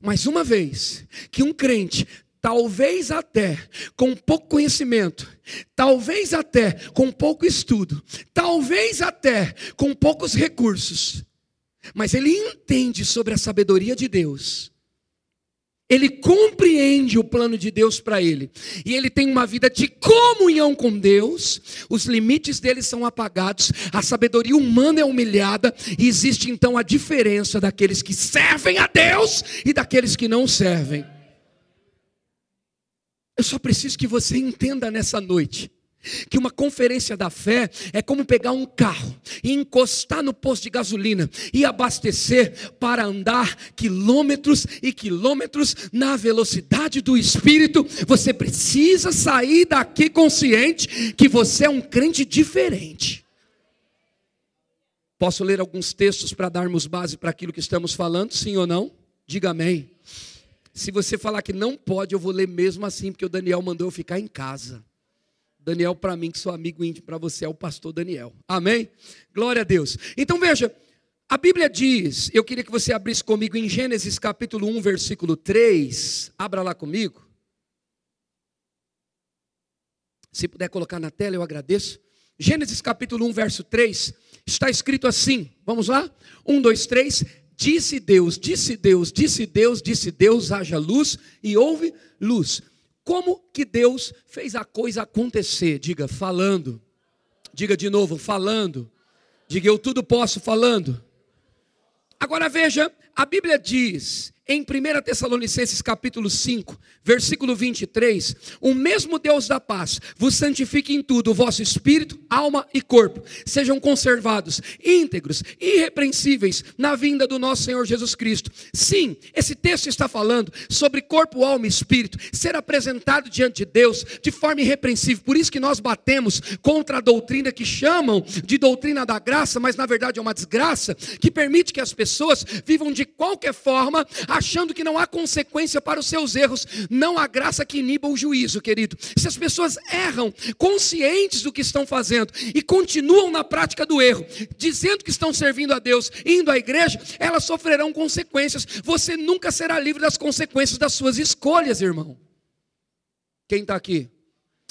Mas uma vez que um crente, talvez até com pouco conhecimento, talvez até com pouco estudo, talvez até com poucos recursos, mas ele entende sobre a sabedoria de Deus, ele compreende o plano de Deus para ele, e ele tem uma vida de comunhão com Deus, os limites dele são apagados, a sabedoria humana é humilhada, e existe então a diferença daqueles que servem a Deus e daqueles que não servem. Eu só preciso que você entenda nessa noite que uma conferência da fé é como pegar um carro e encostar no posto de gasolina e abastecer para andar quilômetros e quilômetros na velocidade do Espírito. Você precisa sair daqui consciente que você é um crente diferente. Posso ler alguns textos para darmos base para aquilo que estamos falando, sim ou não? Diga amém. Se você falar que não pode, eu vou ler mesmo assim, porque o Daniel mandou eu ficar em casa. Daniel para mim, que sou amigo íntimo, para você é o pastor Daniel. Amém? Glória a Deus. Então veja, a Bíblia diz, eu queria que você abrisse comigo em Gênesis capítulo um, versículo três. Abra lá comigo. Se puder colocar na tela, eu agradeço. Gênesis capítulo um, verso três, está escrito assim. Vamos lá? um, dois, três. Disse Deus, disse Deus, disse Deus, disse Deus, haja luz e houve luz. Como que Deus fez a coisa acontecer? Diga, falando. Diga de novo, falando. Diga, eu tudo posso, falando. Agora veja, a Bíblia diz, em primeira Tessalonicenses capítulo cinco, versículo vinte e três, o mesmo Deus da paz vos santifique em tudo, o vosso espírito, alma e corpo, sejam conservados, íntegros, irrepreensíveis, na vinda do nosso Senhor Jesus Cristo. Sim, esse texto está falando sobre corpo, alma e espírito, ser apresentado diante de Deus de forma irrepreensível. Por isso que nós batemos contra a doutrina que chamam de doutrina da graça, mas na verdade é uma desgraça, que permite que as pessoas vivam de qualquer forma, achando que não há consequência para os seus erros. Não há graça que iniba o juízo, querido. Se as pessoas erram, conscientes do que estão fazendo, e continuam na prática do erro, dizendo que estão servindo a Deus, indo à igreja, elas sofrerão consequências. Você nunca será livre das consequências das suas escolhas, irmão. Quem está aqui?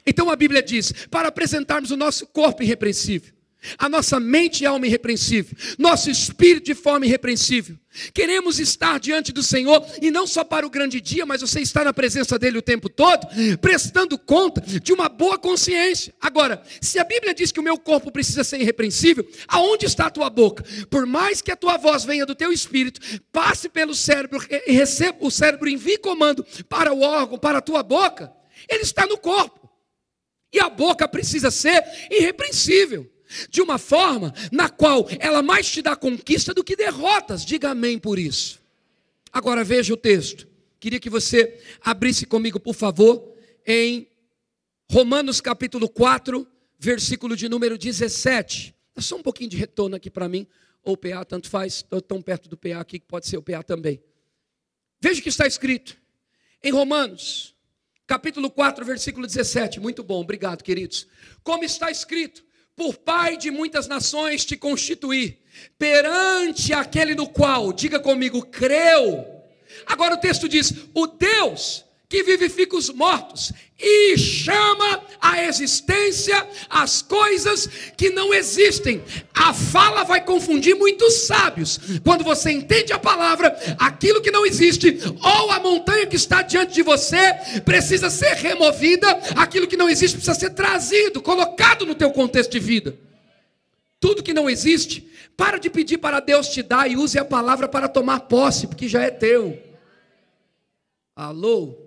Então a Bíblia diz, para apresentarmos o nosso corpo irrepreensível, a nossa mente e alma irrepreensível, nosso espírito de forma irrepreensível. Queremos estar diante do Senhor, e não só para o grande dia, mas você está na presença dele o tempo todo, prestando conta de uma boa consciência. Agora, se a Bíblia diz que o meu corpo precisa ser irrepreensível, aonde está a tua boca? Por mais que a tua voz venha do teu espírito, passe pelo cérebro e receba, o cérebro envie comando para o órgão, para a tua boca, ele está no corpo, e a boca precisa ser irrepreensível, de uma forma na qual ela mais te dá conquista do que derrotas. Diga amém por isso. Agora veja o texto. Queria que você abrisse comigo, por favor, em Romanos capítulo quatro, versículo de número dezessete. Dá só um pouquinho de retorno aqui para mim, ou P A, tanto faz, estou tão perto do P A aqui que pode ser o P A também. Veja o que está escrito em Romanos capítulo quatro, versículo dezessete. Muito bom, obrigado, queridos. Como está escrito: por pai de muitas nações te constituí, perante aquele no qual, diga comigo, creu. Agora o texto diz, o Deus que vivifica os mortos e chama à existência as coisas que não existem. A fala vai confundir muitos sábios. Quando você entende a palavra, aquilo que não existe, ou a montanha que está diante de você, precisa ser removida, aquilo que não existe precisa ser trazido, colocado no teu contexto de vida. Tudo que não existe, para de pedir para Deus te dar, e use a palavra para tomar posse, porque já é teu. Alô?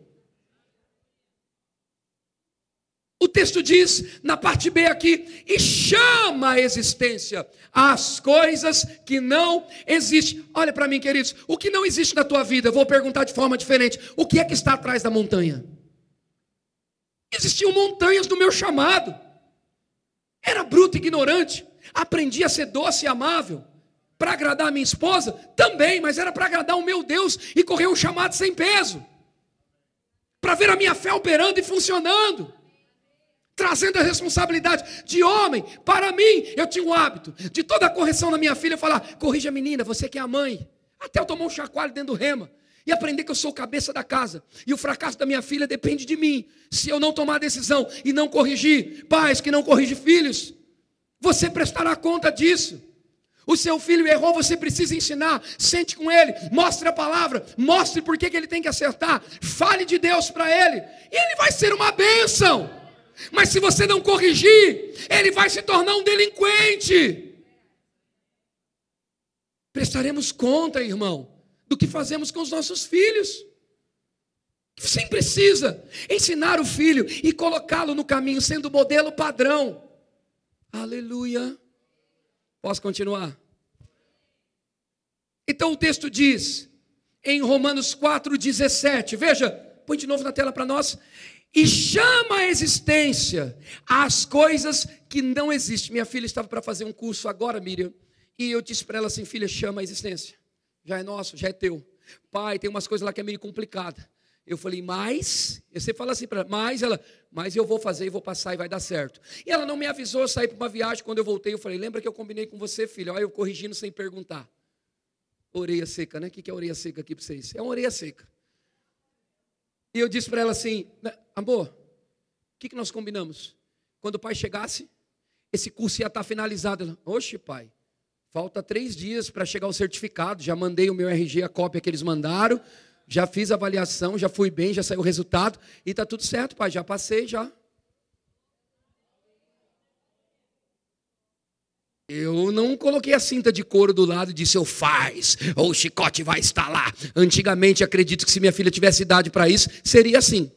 O texto diz, na parte B aqui, e chama a existência as coisas que não existem. Olha para mim, queridos, o que não existe na tua vida, eu vou perguntar de forma diferente, o que é que está atrás da montanha? Existiam montanhas no meu chamado. Era bruto e ignorante, aprendi a ser doce e amável, para agradar a minha esposa, também, mas era para agradar o meu Deus, e correr um chamado sem peso, para ver a minha fé operando e funcionando, trazendo a responsabilidade de homem para mim. Eu tinha o hábito de toda a correção da minha filha falar, corrija menina, você que é a mãe, até eu tomar um chacoalho dentro do Rema, e aprender que eu sou o cabeça da casa, e o fracasso da minha filha depende de mim, se eu não tomar a decisão e não corrigir. Pais que não corrigem filhos, você prestará conta disso. O seu filho errou, você precisa ensinar, sente com ele, mostre a palavra, mostre por que ele tem que acertar, fale de Deus para ele, e ele vai ser uma bênção. Mas se você não corrigir, ele vai se tornar um delinquente. Prestaremos conta, irmão, do que fazemos com os nossos filhos. Você precisa ensinar o filho e colocá-lo no caminho, sendo modelo padrão. Aleluia. Posso continuar? Então o texto diz, em Romanos quatro, dezessete, veja, põe de novo na tela para nós, e chama a existência as coisas que não existem. Minha filha estava para fazer um curso agora, Miriam, e eu disse para ela assim, filha, chama a existência, já é nosso, já é teu, pai, tem umas coisas lá que é meio complicada, eu falei, mas, você fala assim para ela, mas ela, mas eu vou fazer e vou passar e vai dar certo, e ela não me avisou, eu saí para uma viagem, quando eu voltei eu falei, lembra que eu combinei com você, filha, olha eu corrigindo sem perguntar, orelha seca, né, o que é orelha seca aqui para vocês? É uma orelha seca. E eu disse para ela assim, amor, o que, que nós combinamos? Quando o pai chegasse, esse curso ia estar finalizado. Ela, oxe pai, falta três dias para chegar o certificado, já mandei o meu R G, a cópia que eles mandaram, já fiz a avaliação, já fui bem, já saiu o resultado, e está tudo certo pai, já passei já. Eu não coloquei a cinta de couro do lado e disse, eu faz, ou o chicote vai estar lá. Antigamente, acredito que se minha filha tivesse idade para isso, seria assim.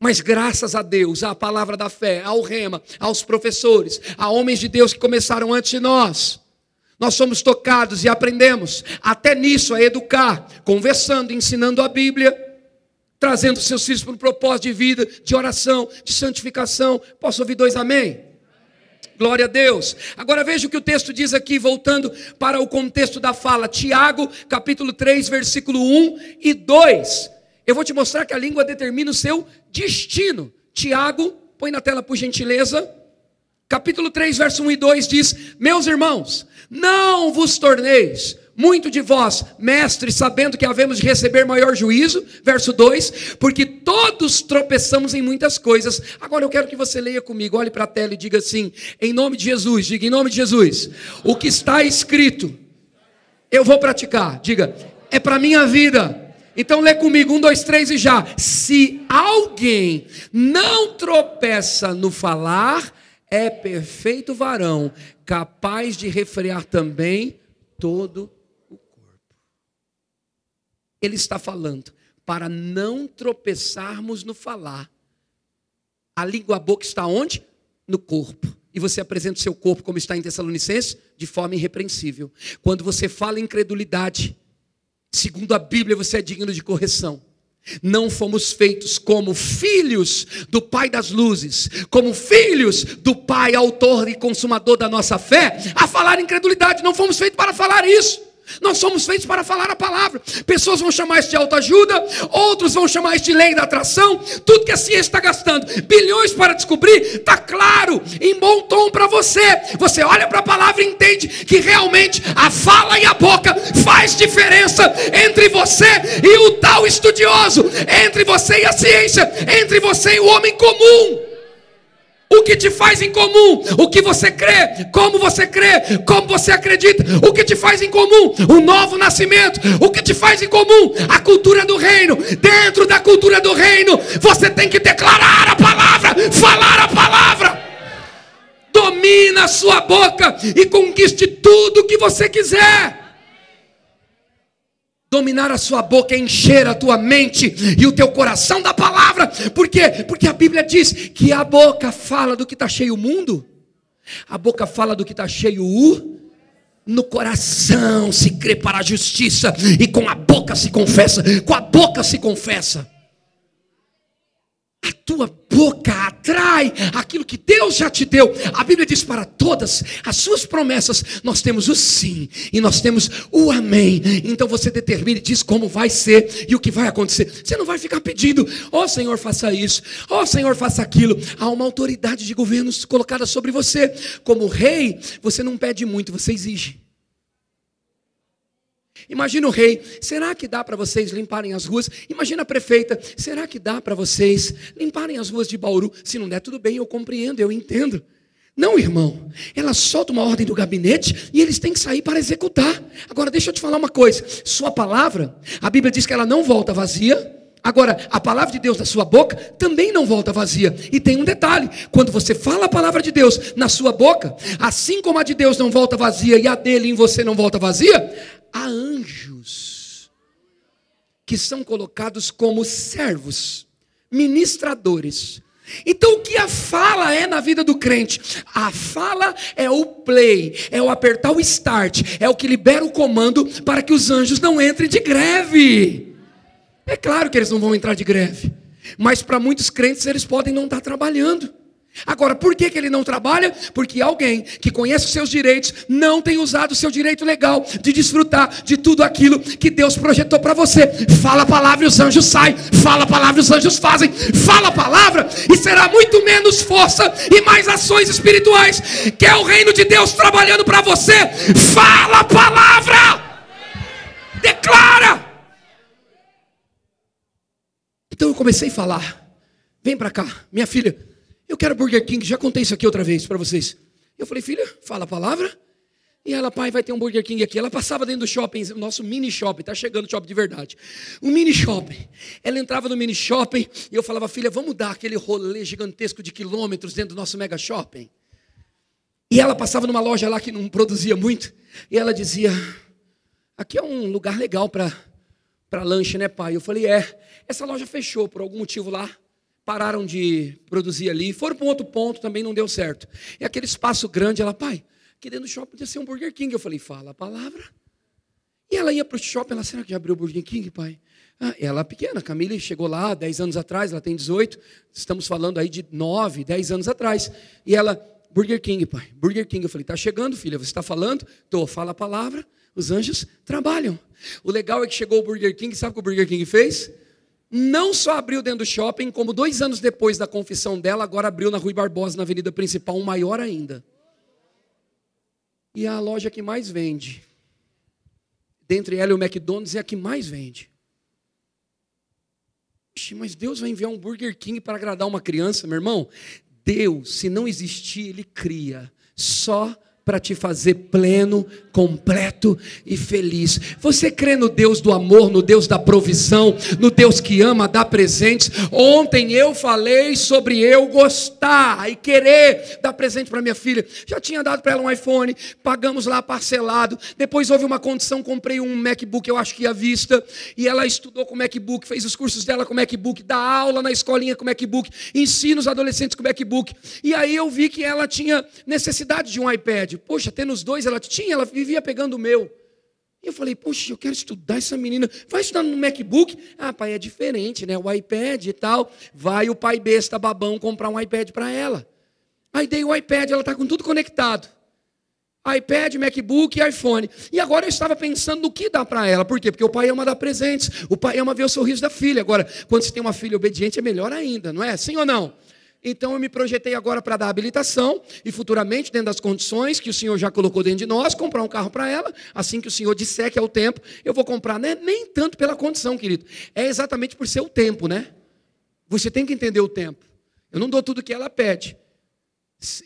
Mas graças a Deus, à palavra da fé, ao Rema, aos professores, a homens de Deus que começaram antes de nós, nós somos tocados e aprendemos, até nisso, a educar, conversando, ensinando a Bíblia, trazendo seus filhos para um propósito de vida, de oração, de santificação. Posso ouvir dois amém? Glória a Deus. Agora veja o que o texto diz aqui, voltando para o contexto da fala. Tiago, capítulo três, versículo um e dois. Eu vou te mostrar que a língua determina o seu destino. Tiago, põe na tela por gentileza. Capítulo três, verso um e dois diz, meus irmãos, não vos torneis muito de vós, mestres, sabendo que havemos de receber maior juízo. Verso dois, porque todos tropeçamos em muitas coisas. Agora eu quero que você leia comigo, olhe para a tela e diga assim, em nome de Jesus, diga em nome de Jesus, o que está escrito, eu vou praticar, diga, é para a minha vida. Então lê comigo, um, dois, três e já. Se alguém não tropeça no falar, é perfeito varão, capaz de refrear também todo ele está falando, para não tropeçarmos no falar. A língua, a boca está onde? No corpo. E você apresenta o seu corpo, como está em Tessalonicenses, de forma irrepreensível. Quando você fala incredulidade, segundo a Bíblia, você é digno de correção. Não fomos feitos como filhos do Pai das luzes, como filhos do Pai, autor e consumador da nossa fé, a falar incredulidade. Não fomos feitos para falar isso. Nós somos feitos para falar a palavra. Pessoas vão chamar isso de autoajuda, outros vão chamar isso de lei da atração. Tudo que a ciência está gastando bilhões para descobrir, está claro, em bom tom para você. Você olha para a palavra e entende que realmente a fala e a boca faz diferença entre você e o tal estudioso, entre você e a ciência, entre você e o homem comum. O que te faz em comum, o que você crê, como você crê, como você acredita, o que te faz em comum, o novo nascimento, o que te faz em comum, a cultura do reino. Dentro da cultura do reino, você tem que declarar a palavra, falar a palavra. Domina a sua boca e conquiste tudo o que você quiser. Dominar a sua boca é encher a tua mente e o teu coração da palavra. Por quê? Porque a Bíblia diz que a boca fala do que está cheio o mundo. A boca fala do que está cheio o... No coração se crê para a justiça e com a boca se confessa. Com a boca se confessa. A tua boca atrai aquilo que Deus já te deu. A Bíblia diz: para todas as suas promessas nós temos o sim e nós temos o amém. Então você determina e diz como vai ser e o que vai acontecer. Você não vai ficar pedindo: ó Senhor, faça isso, ó Senhor, faça aquilo. Há uma autoridade de governo colocada sobre você. Como rei, você não pede muito, você exige. Imagina o rei: será que dá para vocês limparem as ruas? Imagina a prefeita: será que dá para vocês limparem as ruas de Bauru? Se não der, tudo bem, eu compreendo, eu entendo. Não, irmão, ela solta uma ordem do gabinete e eles têm que sair para executar. Agora deixa eu te falar uma coisa: sua palavra, a Bíblia diz que ela não volta vazia. Agora, a palavra de Deus da sua boca também não volta vazia. E tem um detalhe: quando você fala a palavra de Deus na sua boca, assim como a de Deus não volta vazia e a dele em você não volta vazia, há anjos que são colocados como servos, ministradores. Então o que a fala é na vida do crente? A fala é o play, é o apertar o start, é o que libera o comando para que os anjos não entrem de greve. É claro que eles não vão entrar de greve, mas para muitos crentes eles podem não estar trabalhando. Agora, por que que ele não trabalha? Porque alguém que conhece os seus direitos não tem usado o seu direito legal de desfrutar de tudo aquilo que Deus projetou para você. Fala a palavra e os anjos saem. Fala a palavra e os anjos fazem. Fala a palavra e será muito menos força e mais ações espirituais. Que é o reino de Deus trabalhando para você. Fala a palavra. Declara. Então eu comecei a falar: vem para cá, minha filha, eu quero Burger King. Já contei isso aqui outra vez para vocês. Eu falei: filha, fala a palavra. E ela: pai, vai ter um Burger King aqui. Ela passava dentro do shopping, o nosso mini shopping. Está chegando o shopping de verdade. O mini shopping. Ela entrava no mini shopping e eu falava: filha, vamos dar aquele rolê gigantesco de quilômetros dentro do nosso mega shopping. E ela passava numa loja lá que não produzia muito. E ela dizia: aqui é um lugar legal para lanche, né, pai? Eu falei: é. Essa loja fechou por algum motivo lá. Pararam de produzir ali, foram para um outro ponto, também não deu certo. E aquele espaço grande, ela: pai, aqui dentro do shopping podia ser um Burger King. Eu falei: fala a palavra. E ela ia para o shopping, ela: será que já abriu o Burger King, pai? Ah, ela pequena, a Camille chegou lá dez anos atrás, ela tem dezoito, estamos falando aí de nove, dez anos atrás. E ela: Burger King, pai, Burger King. Eu falei: tá chegando, filha, você está falando? Tô, fala a palavra, os anjos trabalham. O legal é que chegou o Burger King, sabe o que o Burger King fez? Não só abriu dentro do shopping, como dois anos depois da confissão dela, agora abriu na Rui Barbosa, na Avenida Principal, um maior ainda. E a loja que mais vende, dentre ela e o McDonald's, é a que mais vende. Ixi, mas Deus vai enviar um Burger King para agradar uma criança, meu irmão? Deus, se não existir, Ele cria, só para te fazer pleno, completo e feliz. Você crê no Deus do amor, no Deus da provisão, no Deus que ama dar presentes? Ontem eu falei sobre eu gostar e querer dar presente para minha filha. Já tinha dado para ela um iPhone, pagamos lá parcelado, depois houve uma condição, comprei um MacBook, eu acho que à vista, e ela estudou com o MacBook, fez os cursos dela com o MacBook, dá aula na escolinha com o MacBook, ensina os adolescentes com o MacBook. E aí eu vi que ela tinha necessidade de um iPad. Poxa, tendo os dois, ela tinha, ela vivia pegando o meu. E eu falei: poxa, eu quero estudar essa menina. Vai estudar no MacBook? Ah, pai, é diferente, né? O iPad e tal. Vai o pai besta babão comprar um iPad para ela. Aí dei o iPad, ela está com tudo conectado. iPad, MacBook e iPhone. E agora eu estava pensando no que dá para ela. Por quê? Porque o pai ama dar presentes. O pai ama ver o sorriso da filha. Agora, quando você tem uma filha obediente, é melhor ainda, não é? Sim ou não? Então eu me projetei agora para dar habilitação e futuramente, dentro das condições que o Senhor já colocou dentro de nós, comprar um carro para ela. Assim que o Senhor disser que é o tempo, eu vou comprar. Não é nem tanto pela condição, querido. É exatamente por ser o tempo, né? Você tem que entender o tempo. Eu não dou tudo o que ela pede.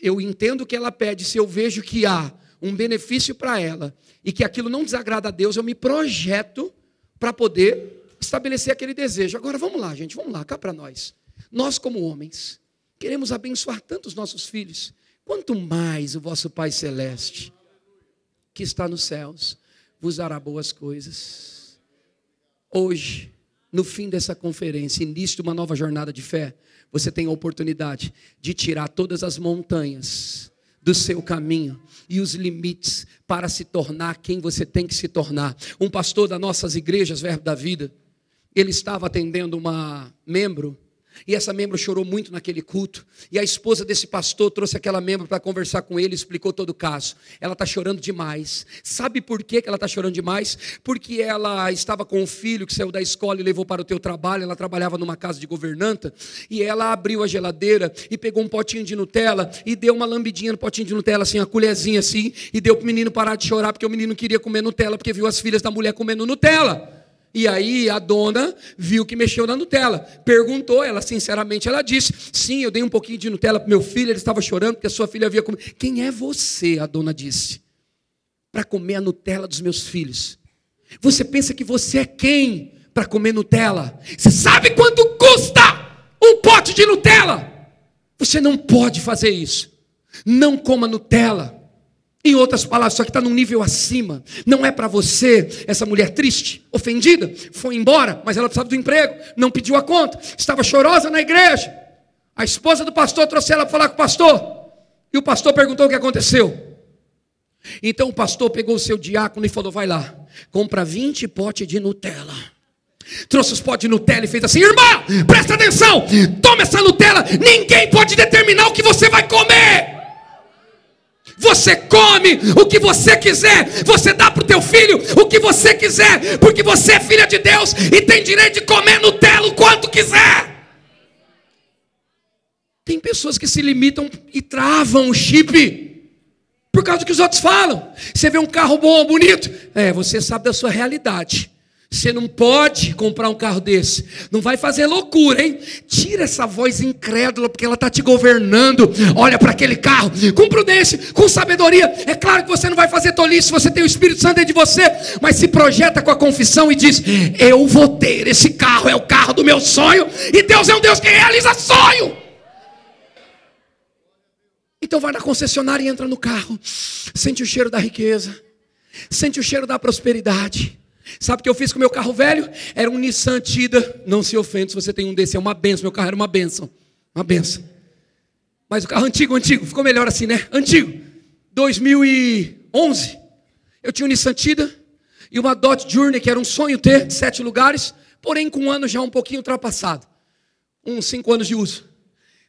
Eu entendo o que ela pede. Se eu vejo que há um benefício para ela e que aquilo não desagrada a Deus, eu me projeto para poder estabelecer aquele desejo. Agora vamos lá, gente, vamos lá, cá para nós. Nós como homens queremos abençoar tanto os nossos filhos, quanto mais o vosso Pai Celeste, que está nos céus, vos dará boas coisas. Hoje, no fim dessa conferência, início de uma nova jornada de fé, você tem a oportunidade de tirar todas as montanhas do seu caminho e os limites para se tornar quem você tem que se tornar. Um pastor das nossas igrejas, Verbo da Vida, ele estava atendendo uma membro, e essa membro chorou muito naquele culto, e a esposa desse pastor trouxe aquela membro para conversar com ele, explicou todo o caso. Ela está chorando demais. Sabe por que ela está chorando demais? Porque ela estava com um filho que saiu da escola e levou para o teu trabalho. Ela trabalhava numa casa de governanta, e ela abriu a geladeira e pegou um potinho de Nutella e deu uma lambidinha no potinho de Nutella, assim, a colherzinha assim, e deu para o menino parar de chorar, porque o menino queria comer Nutella, porque viu as filhas da mulher comendo Nutella. E aí a dona viu que mexeu na Nutella, perguntou, ela sinceramente, ela disse, sim, eu dei um pouquinho de Nutella para meu filho, ele estava chorando porque a sua filha havia comido. Quem é você, a dona disse, para comer a Nutella dos meus filhos? Você pensa que você é quem para comer Nutella? Você sabe quanto custa um pote de Nutella? Você não pode fazer isso, não coma Nutella. Em outras palavras, só que está num nível acima. Não é para você. Essa mulher triste, ofendida, foi embora, mas ela precisava do emprego, não pediu a conta, estava chorosa na igreja. A esposa do pastor trouxe ela para falar com o pastor, e o pastor perguntou o que aconteceu. Então o pastor pegou o seu diácono e falou, vai lá, compra vinte potes de Nutella. Trouxe os potes de Nutella e fez assim, irmã, presta atenção, toma essa Nutella, ninguém pode determinar o que você vai comer. Você come o que você quiser, você dá para o teu filho o que você quiser, porque você é filha de Deus e tem direito de comer Nutella o quanto quiser. Tem pessoas que se limitam e travam o chip por causa do que os outros falam. Você vê um carro bom, bonito, é, você sabe da sua realidade. Você não pode comprar um carro desse. Não vai fazer loucura, hein? Tira essa voz incrédula, porque ela está te governando. Olha para aquele carro com prudência, com sabedoria. É claro que você não vai fazer tolice, você tem o Espírito Santo dentro de você, mas se projeta com a confissão e diz, eu vou ter esse carro, é o carro do meu sonho, e Deus é um Deus que realiza sonho. Então vai na concessionária e entra no carro. Sente o cheiro da riqueza, sente o cheiro da prosperidade. Sabe o que eu fiz com o meu carro velho? Era um Nissan Tida. Não se ofende se você tem um desse, é uma benção. Meu carro era uma benção, uma benção. Mas o carro antigo, antigo, ficou melhor assim, né? Antigo, dois mil e onze, eu tinha um Nissan Tida e uma Dodge Journey, que era um sonho ter, de sete lugares, porém com um ano já um pouquinho ultrapassado, uns cinco anos de uso.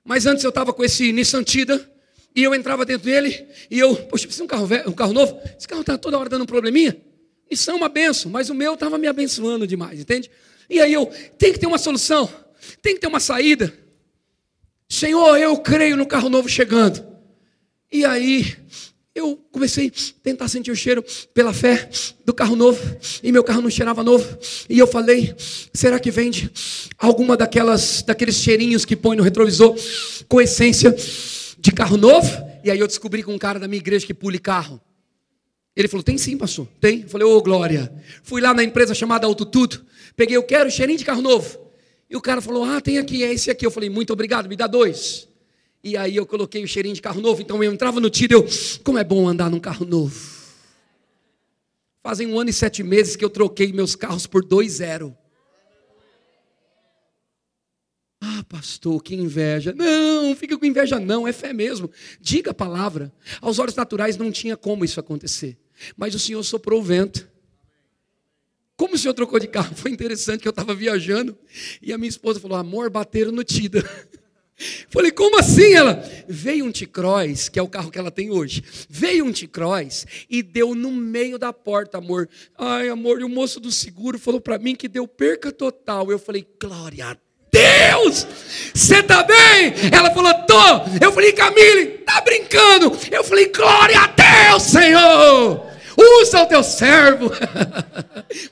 Mas antes eu estava com esse Nissan Tida, e eu entrava dentro dele, e eu, poxa, precisa de um carro velho, um carro novo? Esse carro está toda hora dando um probleminha. Isso é uma benção, mas o meu estava me abençoando demais, entende? E aí eu, tem que ter uma solução, tem que ter uma saída. Senhor, eu creio no carro novo chegando. E aí eu comecei a tentar sentir o cheiro pela fé do carro novo, e meu carro não cheirava novo. E eu falei, será que vende alguma daquelas, daqueles cheirinhos que põe no retrovisor com essência de carro novo? E aí eu descobri com um cara da minha igreja que pule carro. Ele falou, tem sim, pastor, tem. Eu falei, ô, glória. Fui lá na empresa chamada Autotudo, peguei, eu quero cheirinho de carro novo. E o cara falou, ah, tem aqui, é esse aqui. Eu falei, muito obrigado, me dá dois. E aí eu coloquei o cheirinho de carro novo, então eu entrava no Tida, eu, como é bom andar num carro novo. Fazem um ano e sete meses que eu troquei meus carros por dois zero. Ah, pastor, que inveja. Não, fica com inveja não, é fé mesmo. Diga a palavra. Aos olhos naturais não tinha como isso acontecer. Mas o Senhor soprou o vento. Como o Senhor trocou de carro? Foi interessante que eu estava viajando e a minha esposa falou, amor, bateram no Tida. Falei, como assim? Ela, veio um T-Cross, que é o carro que ela tem hoje, veio um T-Cross e deu no meio da porta, amor. Ai, amor, e o moço do seguro falou para mim que deu perca total. Eu falei, glória a Deus. Deus, você tá bem? Ela falou, tô. Eu falei, Camille, tá brincando? Eu falei, glória a Deus, Senhor, usa o teu servo.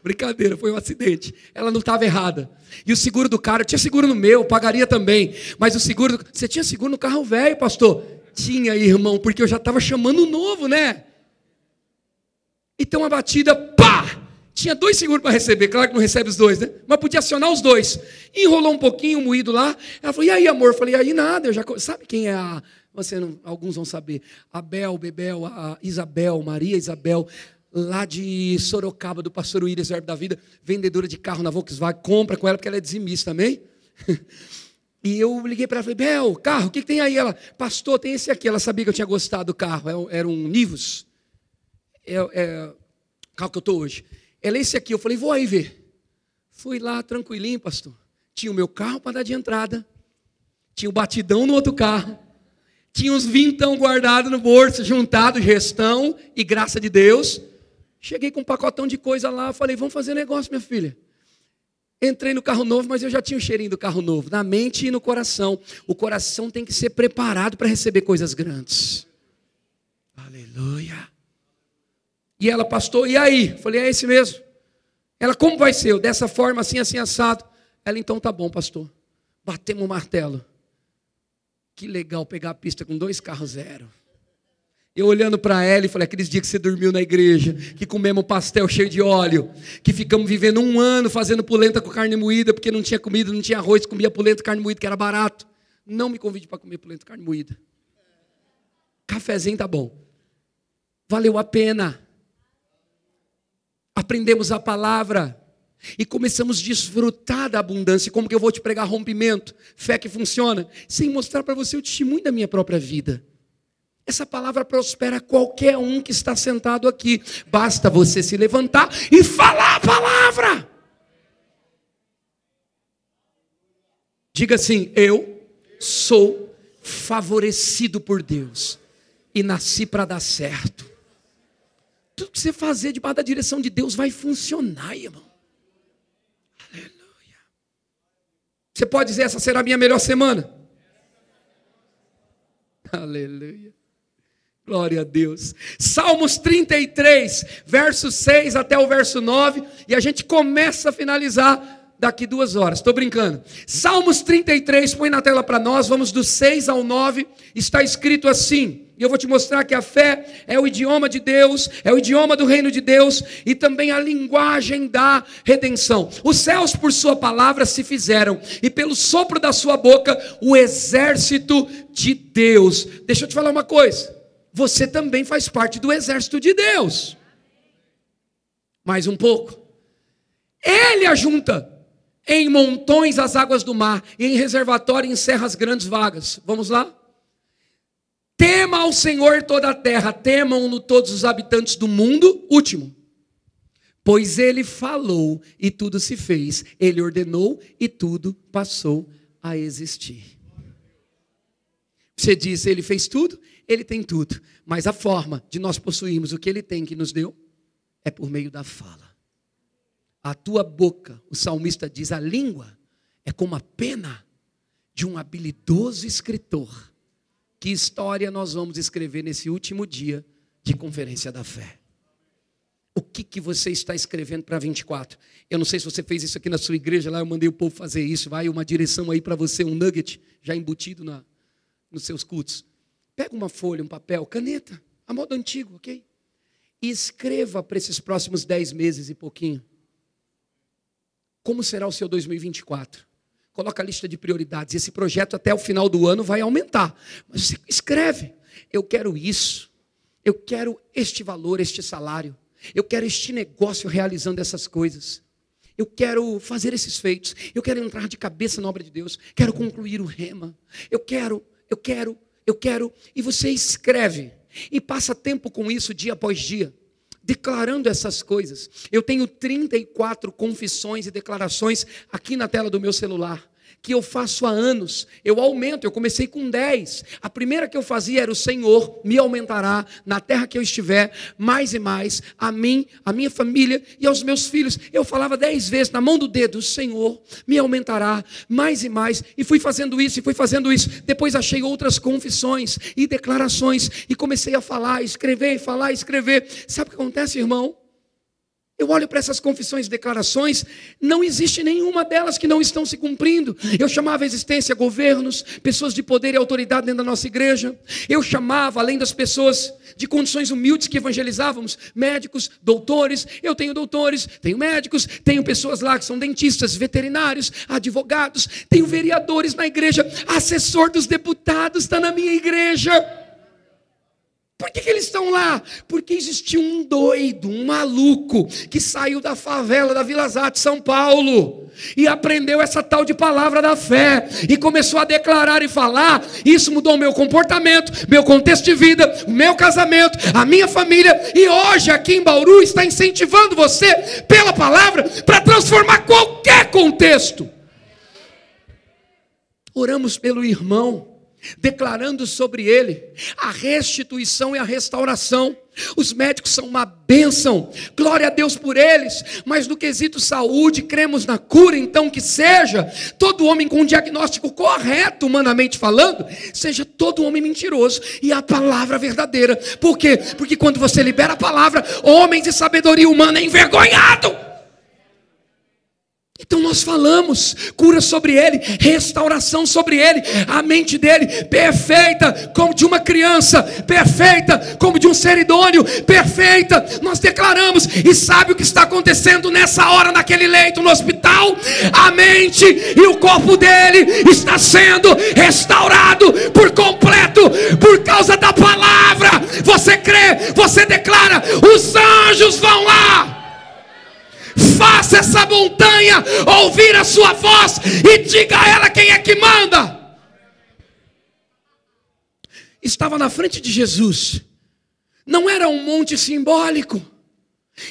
Brincadeira, foi um acidente. Ela não estava errada. E o seguro do carro, eu tinha seguro no meu, pagaria também. Mas o seguro, do... você tinha seguro no carro velho, pastor? Tinha, irmão, porque eu já estava chamando o novo, né? Então a batida, pá! Tinha dois seguros para receber, claro que não recebe os dois, né? Mas podia acionar os dois. Enrolou um pouquinho, moído lá. Ela falou, e aí, amor? Eu falei, e aí nada, eu já... Sabe quem é a... Você não... Alguns vão saber. Abel, Bebel, a Isabel, Maria Isabel. lá de Sorocaba, do pastor Willis Verbo da Vida, vendedora de carro na Volkswagen, compra com ela, porque ela é dizimista, amém? E eu liguei para ela, falei, Bel, carro, o que, que tem aí? Ela, pastor, tem esse aqui. Ela sabia que eu tinha gostado do carro, era um Nivus, é, é, o carro que eu estou hoje. Ela, esse aqui, eu falei, vou aí ver. Fui lá, tranquilinho, pastor. Tinha o meu carro para dar de entrada, tinha o batidão no outro carro, tinha uns vintão guardado no bolso, juntado, gestão e graça de Deus. Cheguei com um pacotão de coisa lá, falei, vamos fazer negócio, minha filha. Entrei no carro novo, mas eu já tinha o cheirinho do carro novo, na mente e no coração. O coração tem que ser preparado para receber coisas grandes. Aleluia. E ela, pastor, e aí? Falei, é esse mesmo. Ela, como vai ser? Eu, dessa forma, assim, assim, assado. Ela, então tá bom, pastor. Batemos o martelo. Que legal pegar a pista com dois carros zero. Eu olhando para ela e falei, aqueles dias que você dormiu na igreja, que comemos pastel cheio de óleo, que ficamos vivendo um ano fazendo polenta com carne moída, porque não tinha comida, não tinha arroz, comia polenta com carne moída, que era barato. Não me convide para comer polenta com carne moída. Cafezinho tá bom. Valeu a pena. Aprendemos a palavra e começamos a desfrutar da abundância. Como que eu vou te pregar rompimento, fé que funciona? Sem mostrar para você o testemunho da minha própria vida. Essa palavra prospera qualquer um que está sentado aqui. Basta você se levantar e falar a palavra. Diga assim, eu sou favorecido por Deus e nasci para dar certo. Tudo que você fazer debaixo da direção de Deus vai funcionar, irmão. Aleluia. Você pode dizer, essa será a minha melhor semana. Aleluia. Glória a Deus. Salmos trinta e três, verso seis até o verso nove. E a gente começa a finalizar daqui duas horas. Estou brincando. Salmos trinta e três, põe na tela para nós. Vamos do seis ao nove. Está escrito assim. E eu vou te mostrar que a fé é o idioma de Deus. É o idioma do reino de Deus. E também a linguagem da redenção. Os céus por sua palavra se fizeram. E pelo sopro da sua boca, o exército de Deus. Deixa eu te falar uma coisa. Você também faz parte do exército de Deus. Mais um pouco. Ele ajunta em montões as águas do mar e em reservatório encerra as grandes vagas. Vamos lá? Tema ao Senhor toda a terra, temam-no todos os habitantes do mundo. Último. Pois ele falou e tudo se fez. Ele ordenou e tudo passou a existir. Você diz, ele fez tudo? Ele tem tudo, mas a forma de nós possuirmos o que ele tem que nos deu é por meio da fala. A tua boca, o salmista diz, a língua é como a pena de um habilidoso escritor. Que história nós vamos escrever nesse último dia de Conferência da Fé? O que, que você está escrevendo para vinte e quatro? Eu não sei se você fez isso aqui na sua igreja, lá eu mandei o povo fazer isso, vai uma direção aí para você, um nugget já embutido na, nos seus cultos. Pega uma folha, um papel, caneta, a moda antiga, ok? E escreva para esses próximos dez meses e pouquinho. Como será o seu dois mil e vinte e quatro? Coloca a lista de prioridades. Esse projeto até o final do ano vai aumentar. Mas você escreve. Eu quero isso. Eu quero este valor, este salário. Eu quero este negócio realizando essas coisas. Eu quero fazer esses feitos. Eu quero entrar de cabeça na obra de Deus. Quero concluir o Rema. Eu quero, eu quero... Eu quero, e você escreve, e passa tempo com isso dia após dia, declarando essas coisas. Eu tenho trinta e quatro confissões e declarações aqui na tela do meu celular, que eu faço há anos, eu aumento, eu comecei com dez, a primeira que eu fazia era o Senhor me aumentará, na terra que eu estiver, mais e mais, a mim, a minha família e aos meus filhos, eu falava dez vezes na mão do dedo, o Senhor me aumentará, mais e mais, e fui fazendo isso, e fui fazendo isso, depois achei outras confissões e declarações, e comecei a falar, escrever, falar, escrever, sabe o que acontece, irmão? Eu olho para essas confissões e declarações, não existe nenhuma delas que não estão se cumprindo. Eu chamava a existência governos, pessoas de poder e autoridade dentro da nossa igreja. Eu chamava, além das pessoas de condições humildes que evangelizávamos, médicos, doutores. Eu tenho doutores, tenho médicos, tenho pessoas lá que são dentistas, veterinários, advogados. Tenho vereadores na igreja, assessor dos deputados está na minha igreja. Por que, que eles estão lá? Porque existia um doido, um maluco, que saiu da favela da Vila Zá de São Paulo e aprendeu essa tal de palavra da fé e começou a declarar e falar. Isso mudou o meu comportamento, meu contexto de vida, o meu casamento, a minha família, e hoje aqui em Bauru está incentivando você pela palavra para transformar qualquer contexto. Oramos pelo irmão, declarando sobre ele a restituição e a restauração. Os médicos são uma bênção, glória a Deus por eles, mas no quesito saúde, cremos na cura. Então que seja todo homem com um diagnóstico correto, humanamente falando, seja todo homem mentiroso, e a palavra verdadeira. Por quê? Porque quando você libera a palavra, homens de sabedoria humana é envergonhado. Então nós falamos cura sobre ele, restauração sobre ele, a mente dele perfeita como de uma criança, perfeita como de um ser idôneo, perfeita. Nós declaramos, e sabe o que está acontecendo nessa hora, naquele leito no hospital? A mente e o corpo dele está sendo restaurado por completo, por causa da palavra. Você crê, você declara, os anjos vão lá. Faça essa montanha ouvir a sua voz e diga a ela quem é que manda. Estava na frente de Jesus, não era um monte simbólico,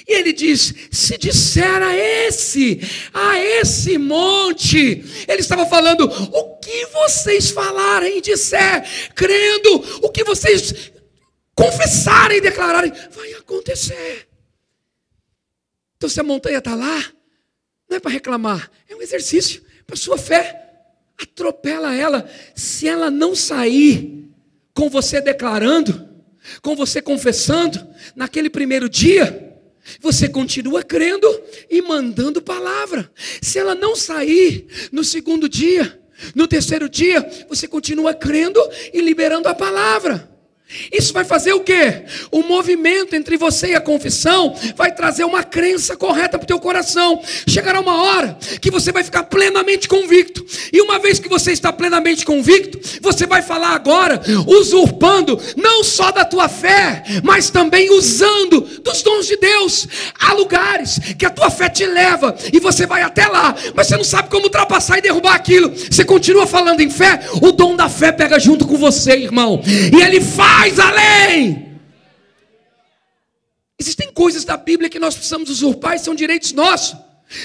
e ele diz: se disser a esse, a esse monte, ele estava falando, o que vocês falarem e disser, crendo, o que vocês confessarem e declararem, vai acontecer. Então se a montanha está lá, não é para reclamar, é um exercício para a sua fé. Atropela ela. Se ela não sair com você declarando, com você confessando, naquele primeiro dia, você continua crendo e mandando palavra. Se ela não sair no segundo dia, no terceiro dia, você continua crendo e liberando a palavra. Isso vai fazer o quê? O movimento entre você e a confissão vai trazer uma crença correta para o teu coração. Chegará uma hora que você vai ficar plenamente convicto. E uma vez que você está plenamente convicto, você vai falar agora, usurpando não só da tua fé, mas também usando dos dons de Deus. Há lugares que a tua fé te leva e você vai até lá, mas você não sabe como ultrapassar e derrubar aquilo. Você continua falando em fé, o dom da fé pega junto com você, irmão, e ele fala mais além. Existem coisas da Bíblia que nós precisamos usurpar e são direitos nossos.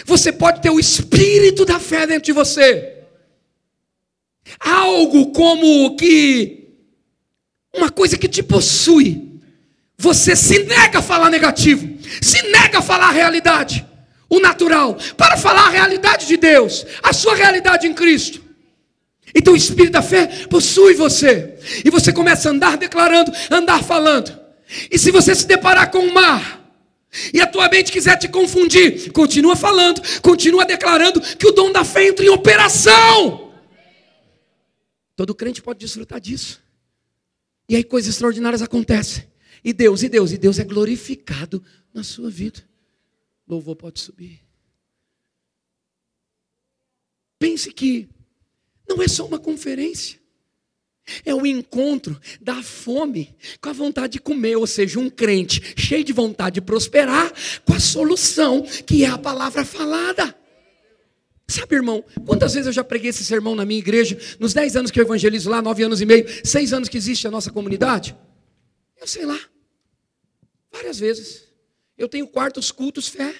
Você pode ter o espírito da fé dentro de você. Algo como que uma coisa que te possui. Você se nega a falar negativo, se nega a falar a realidade, o natural, para falar a realidade de Deus, a sua realidade em Cristo. Então o Espírito da fé possui você, e você começa a andar declarando, andar falando. E se você se deparar com o mar, e a tua mente quiser te confundir, continua falando, continua declarando, que o dom da fé entra em operação. Todo crente pode desfrutar disso. E aí coisas extraordinárias acontecem. E Deus, e Deus, e Deus é glorificado na sua vida. Louvor pode subir. Pense que não é só uma conferência, é o encontro da fome com a vontade de comer, ou seja, um crente cheio de vontade de prosperar, com a solução que é a palavra falada. Sabe, irmão, quantas vezes eu já preguei esse sermão na minha igreja, nos dez anos que eu evangelizo lá, nove anos e meio, seis anos que existe a nossa comunidade? Eu sei lá, várias vezes. Eu tenho quartos cultos fé,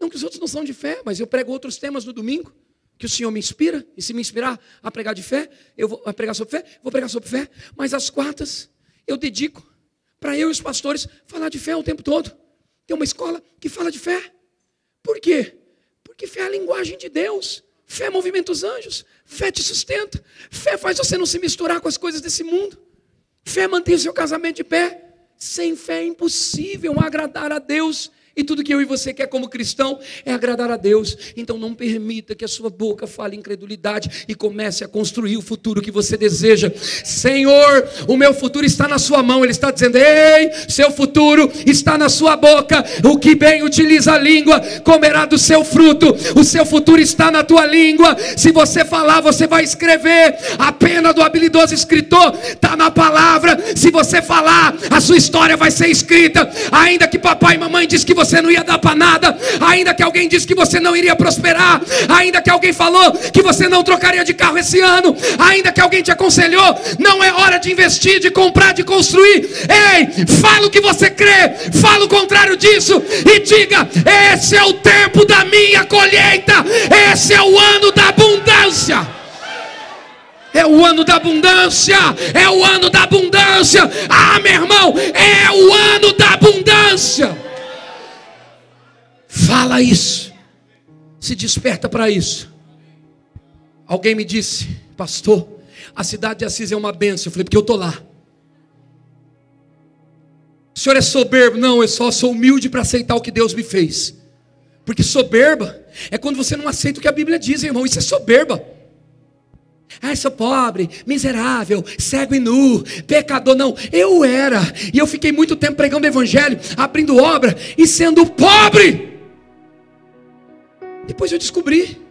não que os outros não são de fé, mas eu prego outros temas no domingo, que o Senhor me inspira, e se me inspirar a pregar de fé, eu vou a pregar sobre fé, vou pregar sobre fé, mas às quartas eu dedico para eu e os pastores falar de fé o tempo todo. Tem uma escola que fala de fé. Por quê? Porque fé é a linguagem de Deus, fé movimenta os anjos, fé te sustenta, fé faz você não se misturar com as coisas desse mundo, fé mantém o seu casamento de pé. Sem fé é impossível agradar a Deus. E tudo que eu e você quer como cristão é agradar a Deus. Então não permita que a sua boca fale incredulidade e comece a construir o futuro que você deseja. Senhor, o meu futuro está na sua mão. Ele está dizendo, ei, seu futuro está na sua boca. O que bem utiliza a língua comerá do seu fruto. O seu futuro está na tua língua. Se você falar, você vai escrever. A pena do habilidoso escritor está na palavra. Se você falar, a sua história vai ser escrita. Ainda que papai e mamãe diz que você Você não ia dar para nada, ainda que alguém disse que você não iria prosperar, ainda que alguém falou que você não trocaria de carro esse ano, ainda que alguém te aconselhou, não é hora de investir, de comprar, de construir. Ei, fala o que você crê, fala o contrário disso e diga, esse é o tempo da minha colheita, esse é o ano da abundância. É o ano da abundância, é o ano da abundância. Ah, meu irmão, é o ano da abundância. Fala isso, se desperta para isso. Alguém me disse, pastor, a cidade de Assis é uma bênção. Eu falei, porque eu estou lá. O senhor é soberbo? Não, eu só sou humilde para aceitar o que Deus me fez. Porque soberba é quando você não aceita o que a Bíblia diz, irmão. Isso é soberba. Ah, sou pobre, miserável, cego e nu, pecador. Não, eu era, e eu fiquei muito tempo pregando o evangelho, abrindo obra e sendo pobre. Depois eu descobri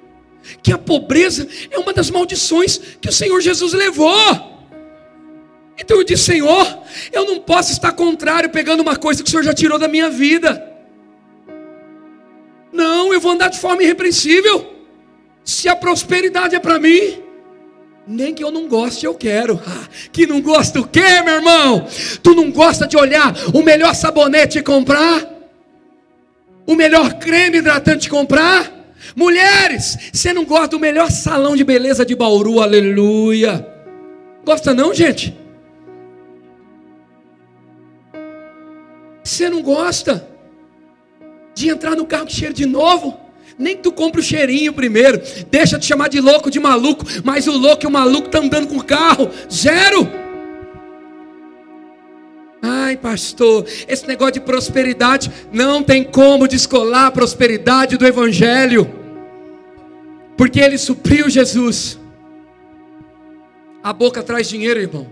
que a pobreza é uma das maldições que o Senhor Jesus levou. Então eu disse, Senhor, eu não posso estar contrário, pegando uma coisa que o Senhor já tirou da minha vida. Não, eu vou andar de forma irrepreensível. Se a prosperidade é para mim, nem que eu não goste, eu quero. Ah, que não gosta o quê, meu irmão? Tu não gosta de olhar o melhor sabonete e comprar? O melhor creme hidratante comprar? Mulheres, você não gosta do melhor salão de beleza de Bauru, aleluia. Gosta não, gente? Você não gosta de entrar no carro que cheira de novo? Nem que tu compre o cheirinho primeiro. Deixa te chamar de louco, de maluco. Mas o louco e o maluco estão andando com o carro zero. Ai, pastor, esse negócio de prosperidade, não tem como descolar a prosperidade do evangelho, porque ele supriu Jesus. A boca traz dinheiro, irmão.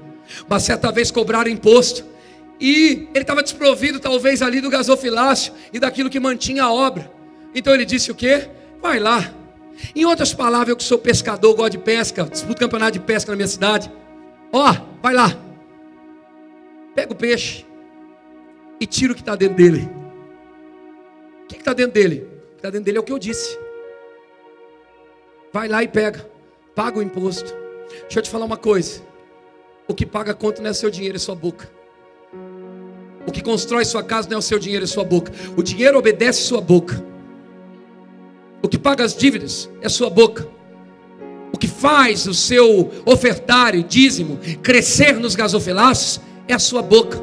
Mas certa vez cobraram imposto, e ele estava desprovido, talvez ali do gasofilácio, e daquilo que mantinha a obra. Então ele disse o quê? Vai lá. Em outras palavras, eu que sou pescador, gosto de pesca, disputo campeonato de pesca na minha cidade. Ó, oh, vai lá, pega o peixe e tira o que está dentro dele. O que está dentro dele? O que está dentro dele é o que eu disse. Vai lá e pega, paga o imposto. Deixa eu te falar uma coisa: o que paga a conta não é seu dinheiro, é sua boca. O que constrói sua casa não é o seu dinheiro, é sua boca. O dinheiro obedece sua boca. O que paga as dívidas é sua boca. O que faz o seu ofertário, dízimo, crescer nos gasofilácios é a sua boca.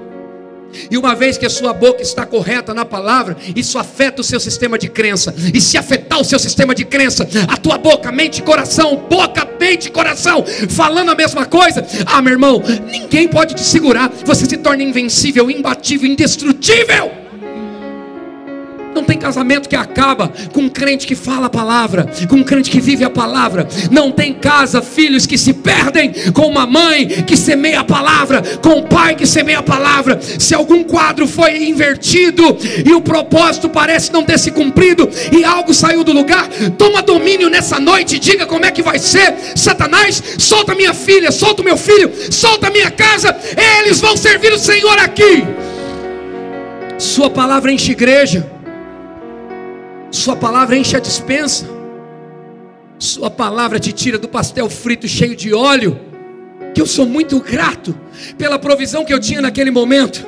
E uma vez que a sua boca está correta na palavra, isso afeta o seu sistema de crença. E se afetar o seu sistema de crença, a tua boca, mente e coração, boca, mente e coração, falando a mesma coisa, ah, meu irmão, ninguém pode te segurar. Você se torna invencível, imbatível, indestrutível. Não tem casamento que acaba com um crente que fala a palavra, com um crente que vive a palavra. Não tem casa, filhos que se perdem, com uma mãe que semeia a palavra, com um pai que semeia a palavra. Se algum quadro foi invertido e o propósito parece não ter se cumprido e algo saiu do lugar, toma domínio nessa noite e diga como é que vai ser. Satanás, solta minha filha, solta meu filho, solta minha casa. Eles vão servir o Senhor aqui. Sua palavra enche igreja. Sua palavra enche a despensa. Sua palavra te tira do pastel frito cheio de óleo, que eu sou muito grato pela provisão que eu tinha naquele momento.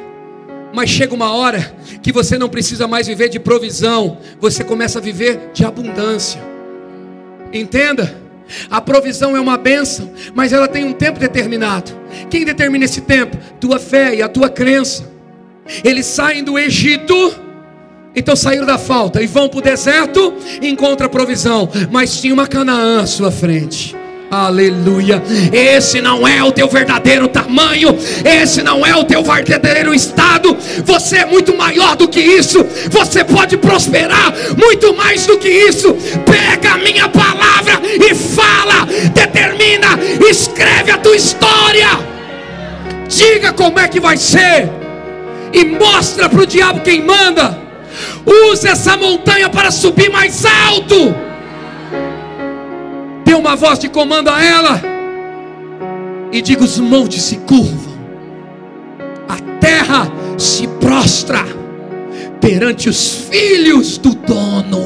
Mas chega uma hora que você não precisa mais viver de provisão, você começa a viver de abundância. Entenda, a provisão é uma bênção, mas ela tem um tempo determinado. Quem determina esse tempo? Tua fé e a tua crença. Eles saem do Egito, então saíram da falta e vão para o deserto e encontram a provisão, mas tinha uma Canaã à sua frente. Aleluia. Esse não é o teu verdadeiro tamanho, esse não é o teu verdadeiro estado. Você é muito maior do que isso. Você pode prosperar muito mais do que isso. Pega a minha palavra e fala, determina, escreve a tua história, diga como é que vai ser e mostra para o diabo quem manda. Usa essa montanha para subir mais alto. Dê uma voz de comando a ela e diga: os montes se curvam, a terra se prostra perante os filhos do dono.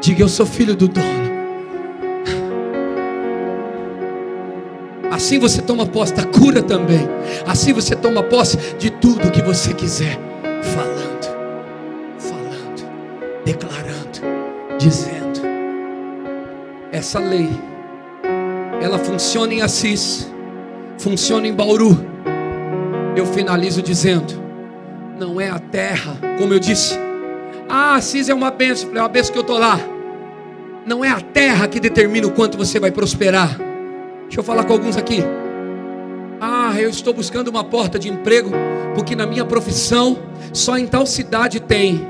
Diga: eu sou filho do dono. Assim você toma posse da cura também. Assim você toma posse de tudo que você quiser. Falando, falando, declarando, dizendo. Essa lei, ela funciona em Assis, funciona em Bauru. Eu finalizo dizendo: não é a terra, como eu disse. Ah, Assis é uma bênção, é uma bênção que eu estou lá. Não é a terra que determina o quanto você vai prosperar. Deixa eu falar com alguns aqui. Ah, eu estou buscando uma porta de emprego, porque na minha profissão, só em tal cidade tem,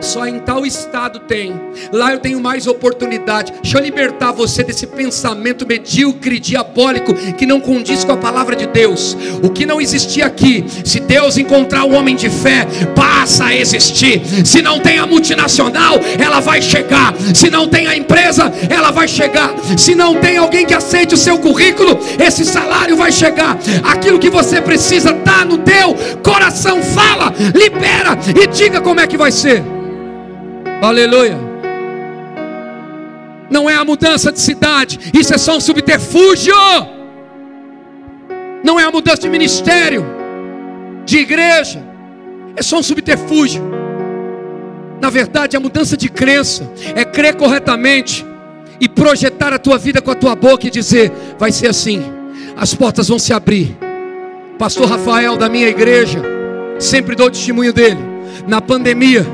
só em tal estado tem, lá eu tenho mais oportunidade. Deixa eu libertar você desse pensamento medíocre, diabólico, que não condiz com a palavra de Deus. O que não existia aqui, se Deus encontrar um homem de fé, passa a existir. Se não tem a multinacional, ela vai chegar. Se não tem a empresa, ela vai chegar. Se não tem alguém que aceite o seu currículo, esse salário vai chegar. Aquilo que você precisa está no teu coração. Fala, libera e diga como é que vai ser. Aleluia. Não é a mudança de cidade, isso é só um subterfúgio. Não é a mudança de ministério, de igreja, é só um subterfúgio. Na verdade, a mudança de crença é crer corretamente e projetar a tua vida com a tua boca e dizer: vai ser assim, as portas vão se abrir. Pastor Rafael, da minha igreja, sempre dou testemunho dele. Na pandemia,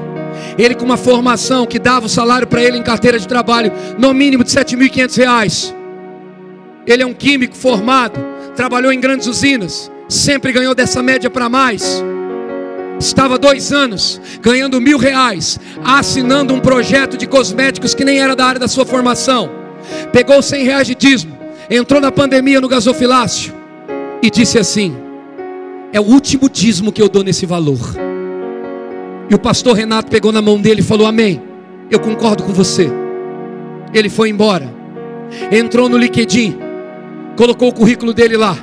ele, com uma formação que dava o salário para ele em carteira de trabalho, no mínimo de sete mil e quinhentos reais. Ele é um químico formado, trabalhou em grandes usinas, sempre ganhou dessa média para mais. Estava dois anos ganhando mil reais, assinando um projeto de cosméticos que nem era da área da sua formação. Pegou cem reais de dízimo, entrou na pandemia no gasofilácio e disse assim: é o último dízimo que eu dou nesse valor. E o pastor Renato pegou na mão dele e falou: amém, eu concordo com você. Ele foi embora, entrou no LinkedIn, colocou o currículo dele lá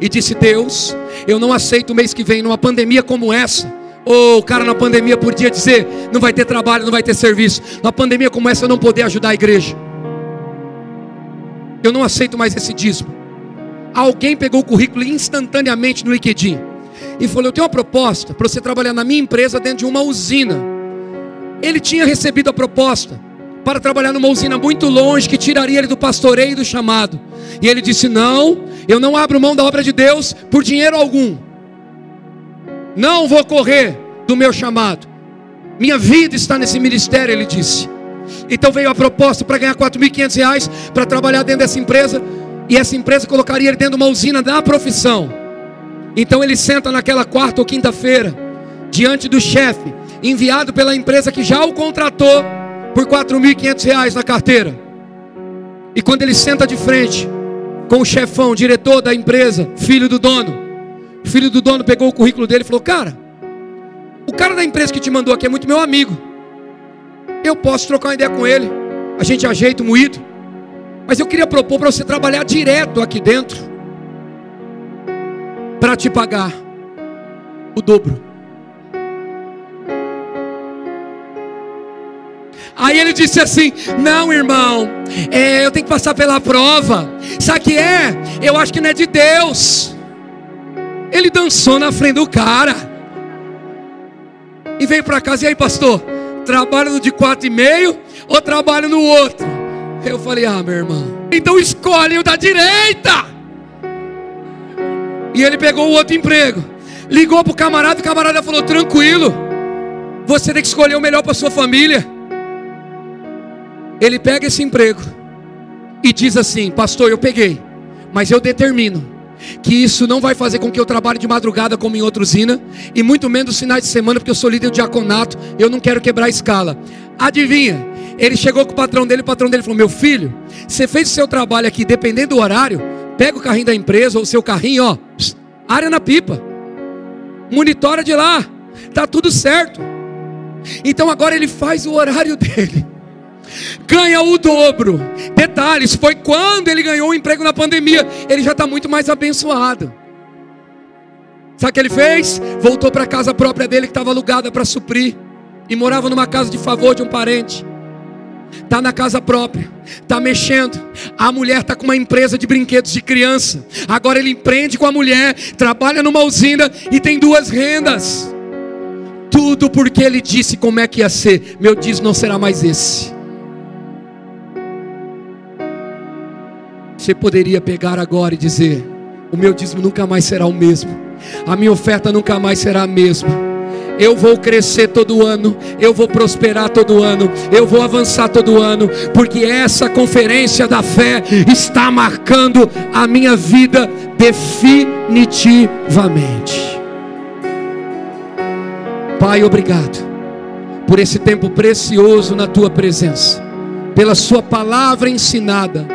e disse: Deus, eu não aceito o mês que vem, numa pandemia como essa. Ou oh, o cara na pandemia podia dizer: não vai ter trabalho, não vai ter serviço. Na pandemia como essa eu não poder ajudar a igreja. Eu não aceito mais esse dízimo. Alguém pegou o currículo instantaneamente no LinkedIn e falou: eu tenho uma proposta para você trabalhar na minha empresa dentro de uma usina. Ele tinha recebido a proposta para trabalhar numa usina muito longe, que tiraria ele do pastoreio e do chamado. E ele disse: não, eu não abro mão da obra de Deus por dinheiro algum. Não vou correr do meu chamado. Minha vida está nesse ministério, ele disse. Então veio a proposta para ganhar quatro mil e quinhentos reais para trabalhar dentro dessa empresa. E essa empresa colocaria ele dentro de uma usina da profissão. Então ele senta naquela quarta ou quinta-feira, diante do chefe, enviado pela empresa que já o contratou, por quatro mil e quinhentos reais na carteira. E quando ele senta de frente com o chefão, diretor da empresa, filho do dono, o filho do dono pegou o currículo dele e falou: cara, o cara da empresa que te mandou aqui é muito meu amigo, eu posso trocar uma ideia com ele, a gente ajeita o moído, mas eu queria propor para você trabalhar direto aqui dentro, para te pagar o dobro. Aí ele disse assim: não, irmão, é, eu tenho que passar pela prova. Sabe o que é? Eu acho que não é de Deus. Ele dançou na frente do cara e veio para casa. E aí, pastor, trabalho no de quatro e meio ou trabalho no outro? Eu falei: ah, meu irmão, então escolhe o da direita. E ele pegou o outro emprego, ligou para o camarada, o camarada falou: tranquilo, você tem que escolher o melhor para sua família. ele pega esse emprego e diz assim: pastor, eu peguei, mas eu determino que isso não vai fazer com que eu trabalhe de madrugada como em outra usina, e muito menos finais de semana, porque eu sou líder do diaconato, eu não quero quebrar a escala. Adivinha? Ele chegou com o patrão dele, o patrão dele falou: meu filho, você fez o seu trabalho aqui, dependendo do horário, pega o carrinho da empresa, ou o seu carrinho, ó, pss, área na pipa, monitora de lá, tá tudo certo. Então agora ele faz o horário dele, ganha o dobro. Detalhes, foi quando ele ganhou o emprego na pandemia. Ele já está muito mais abençoado. Sabe o que ele fez? Voltou para a casa própria dele, que estava alugada para suprir, e morava numa casa de favor de um parente. Está na casa própria, está mexendo. A mulher está com uma empresa de brinquedos de criança. Agora ele empreende com a mulher, trabalha numa usina e tem duas rendas. Tudo porque ele disse como é que ia ser. Meu dízimo não será mais esse. Você poderia pegar agora e dizer: o meu dízimo nunca mais será o mesmo, a minha oferta nunca mais será a mesma, eu vou crescer todo ano, eu vou prosperar todo ano, eu vou avançar todo ano, porque essa conferência da fé está marcando a minha vida definitivamente. Pai, obrigado por esse tempo precioso na tua presença, pela sua palavra ensinada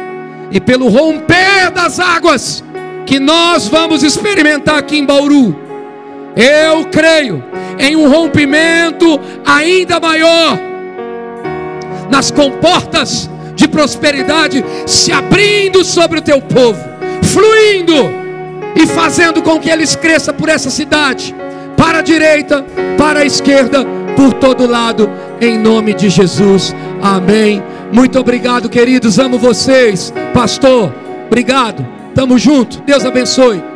e pelo romper das águas que nós vamos experimentar aqui em Bauru. Eu creio em um rompimento ainda maior, nas comportas de prosperidade se abrindo sobre o teu povo, fluindo e fazendo com que eles cresçam por essa cidade, para a direita, para a esquerda, por todo lado, em nome de Jesus, amém. Muito obrigado, queridos, amo vocês. Pastor, obrigado, tamo junto, Deus abençoe.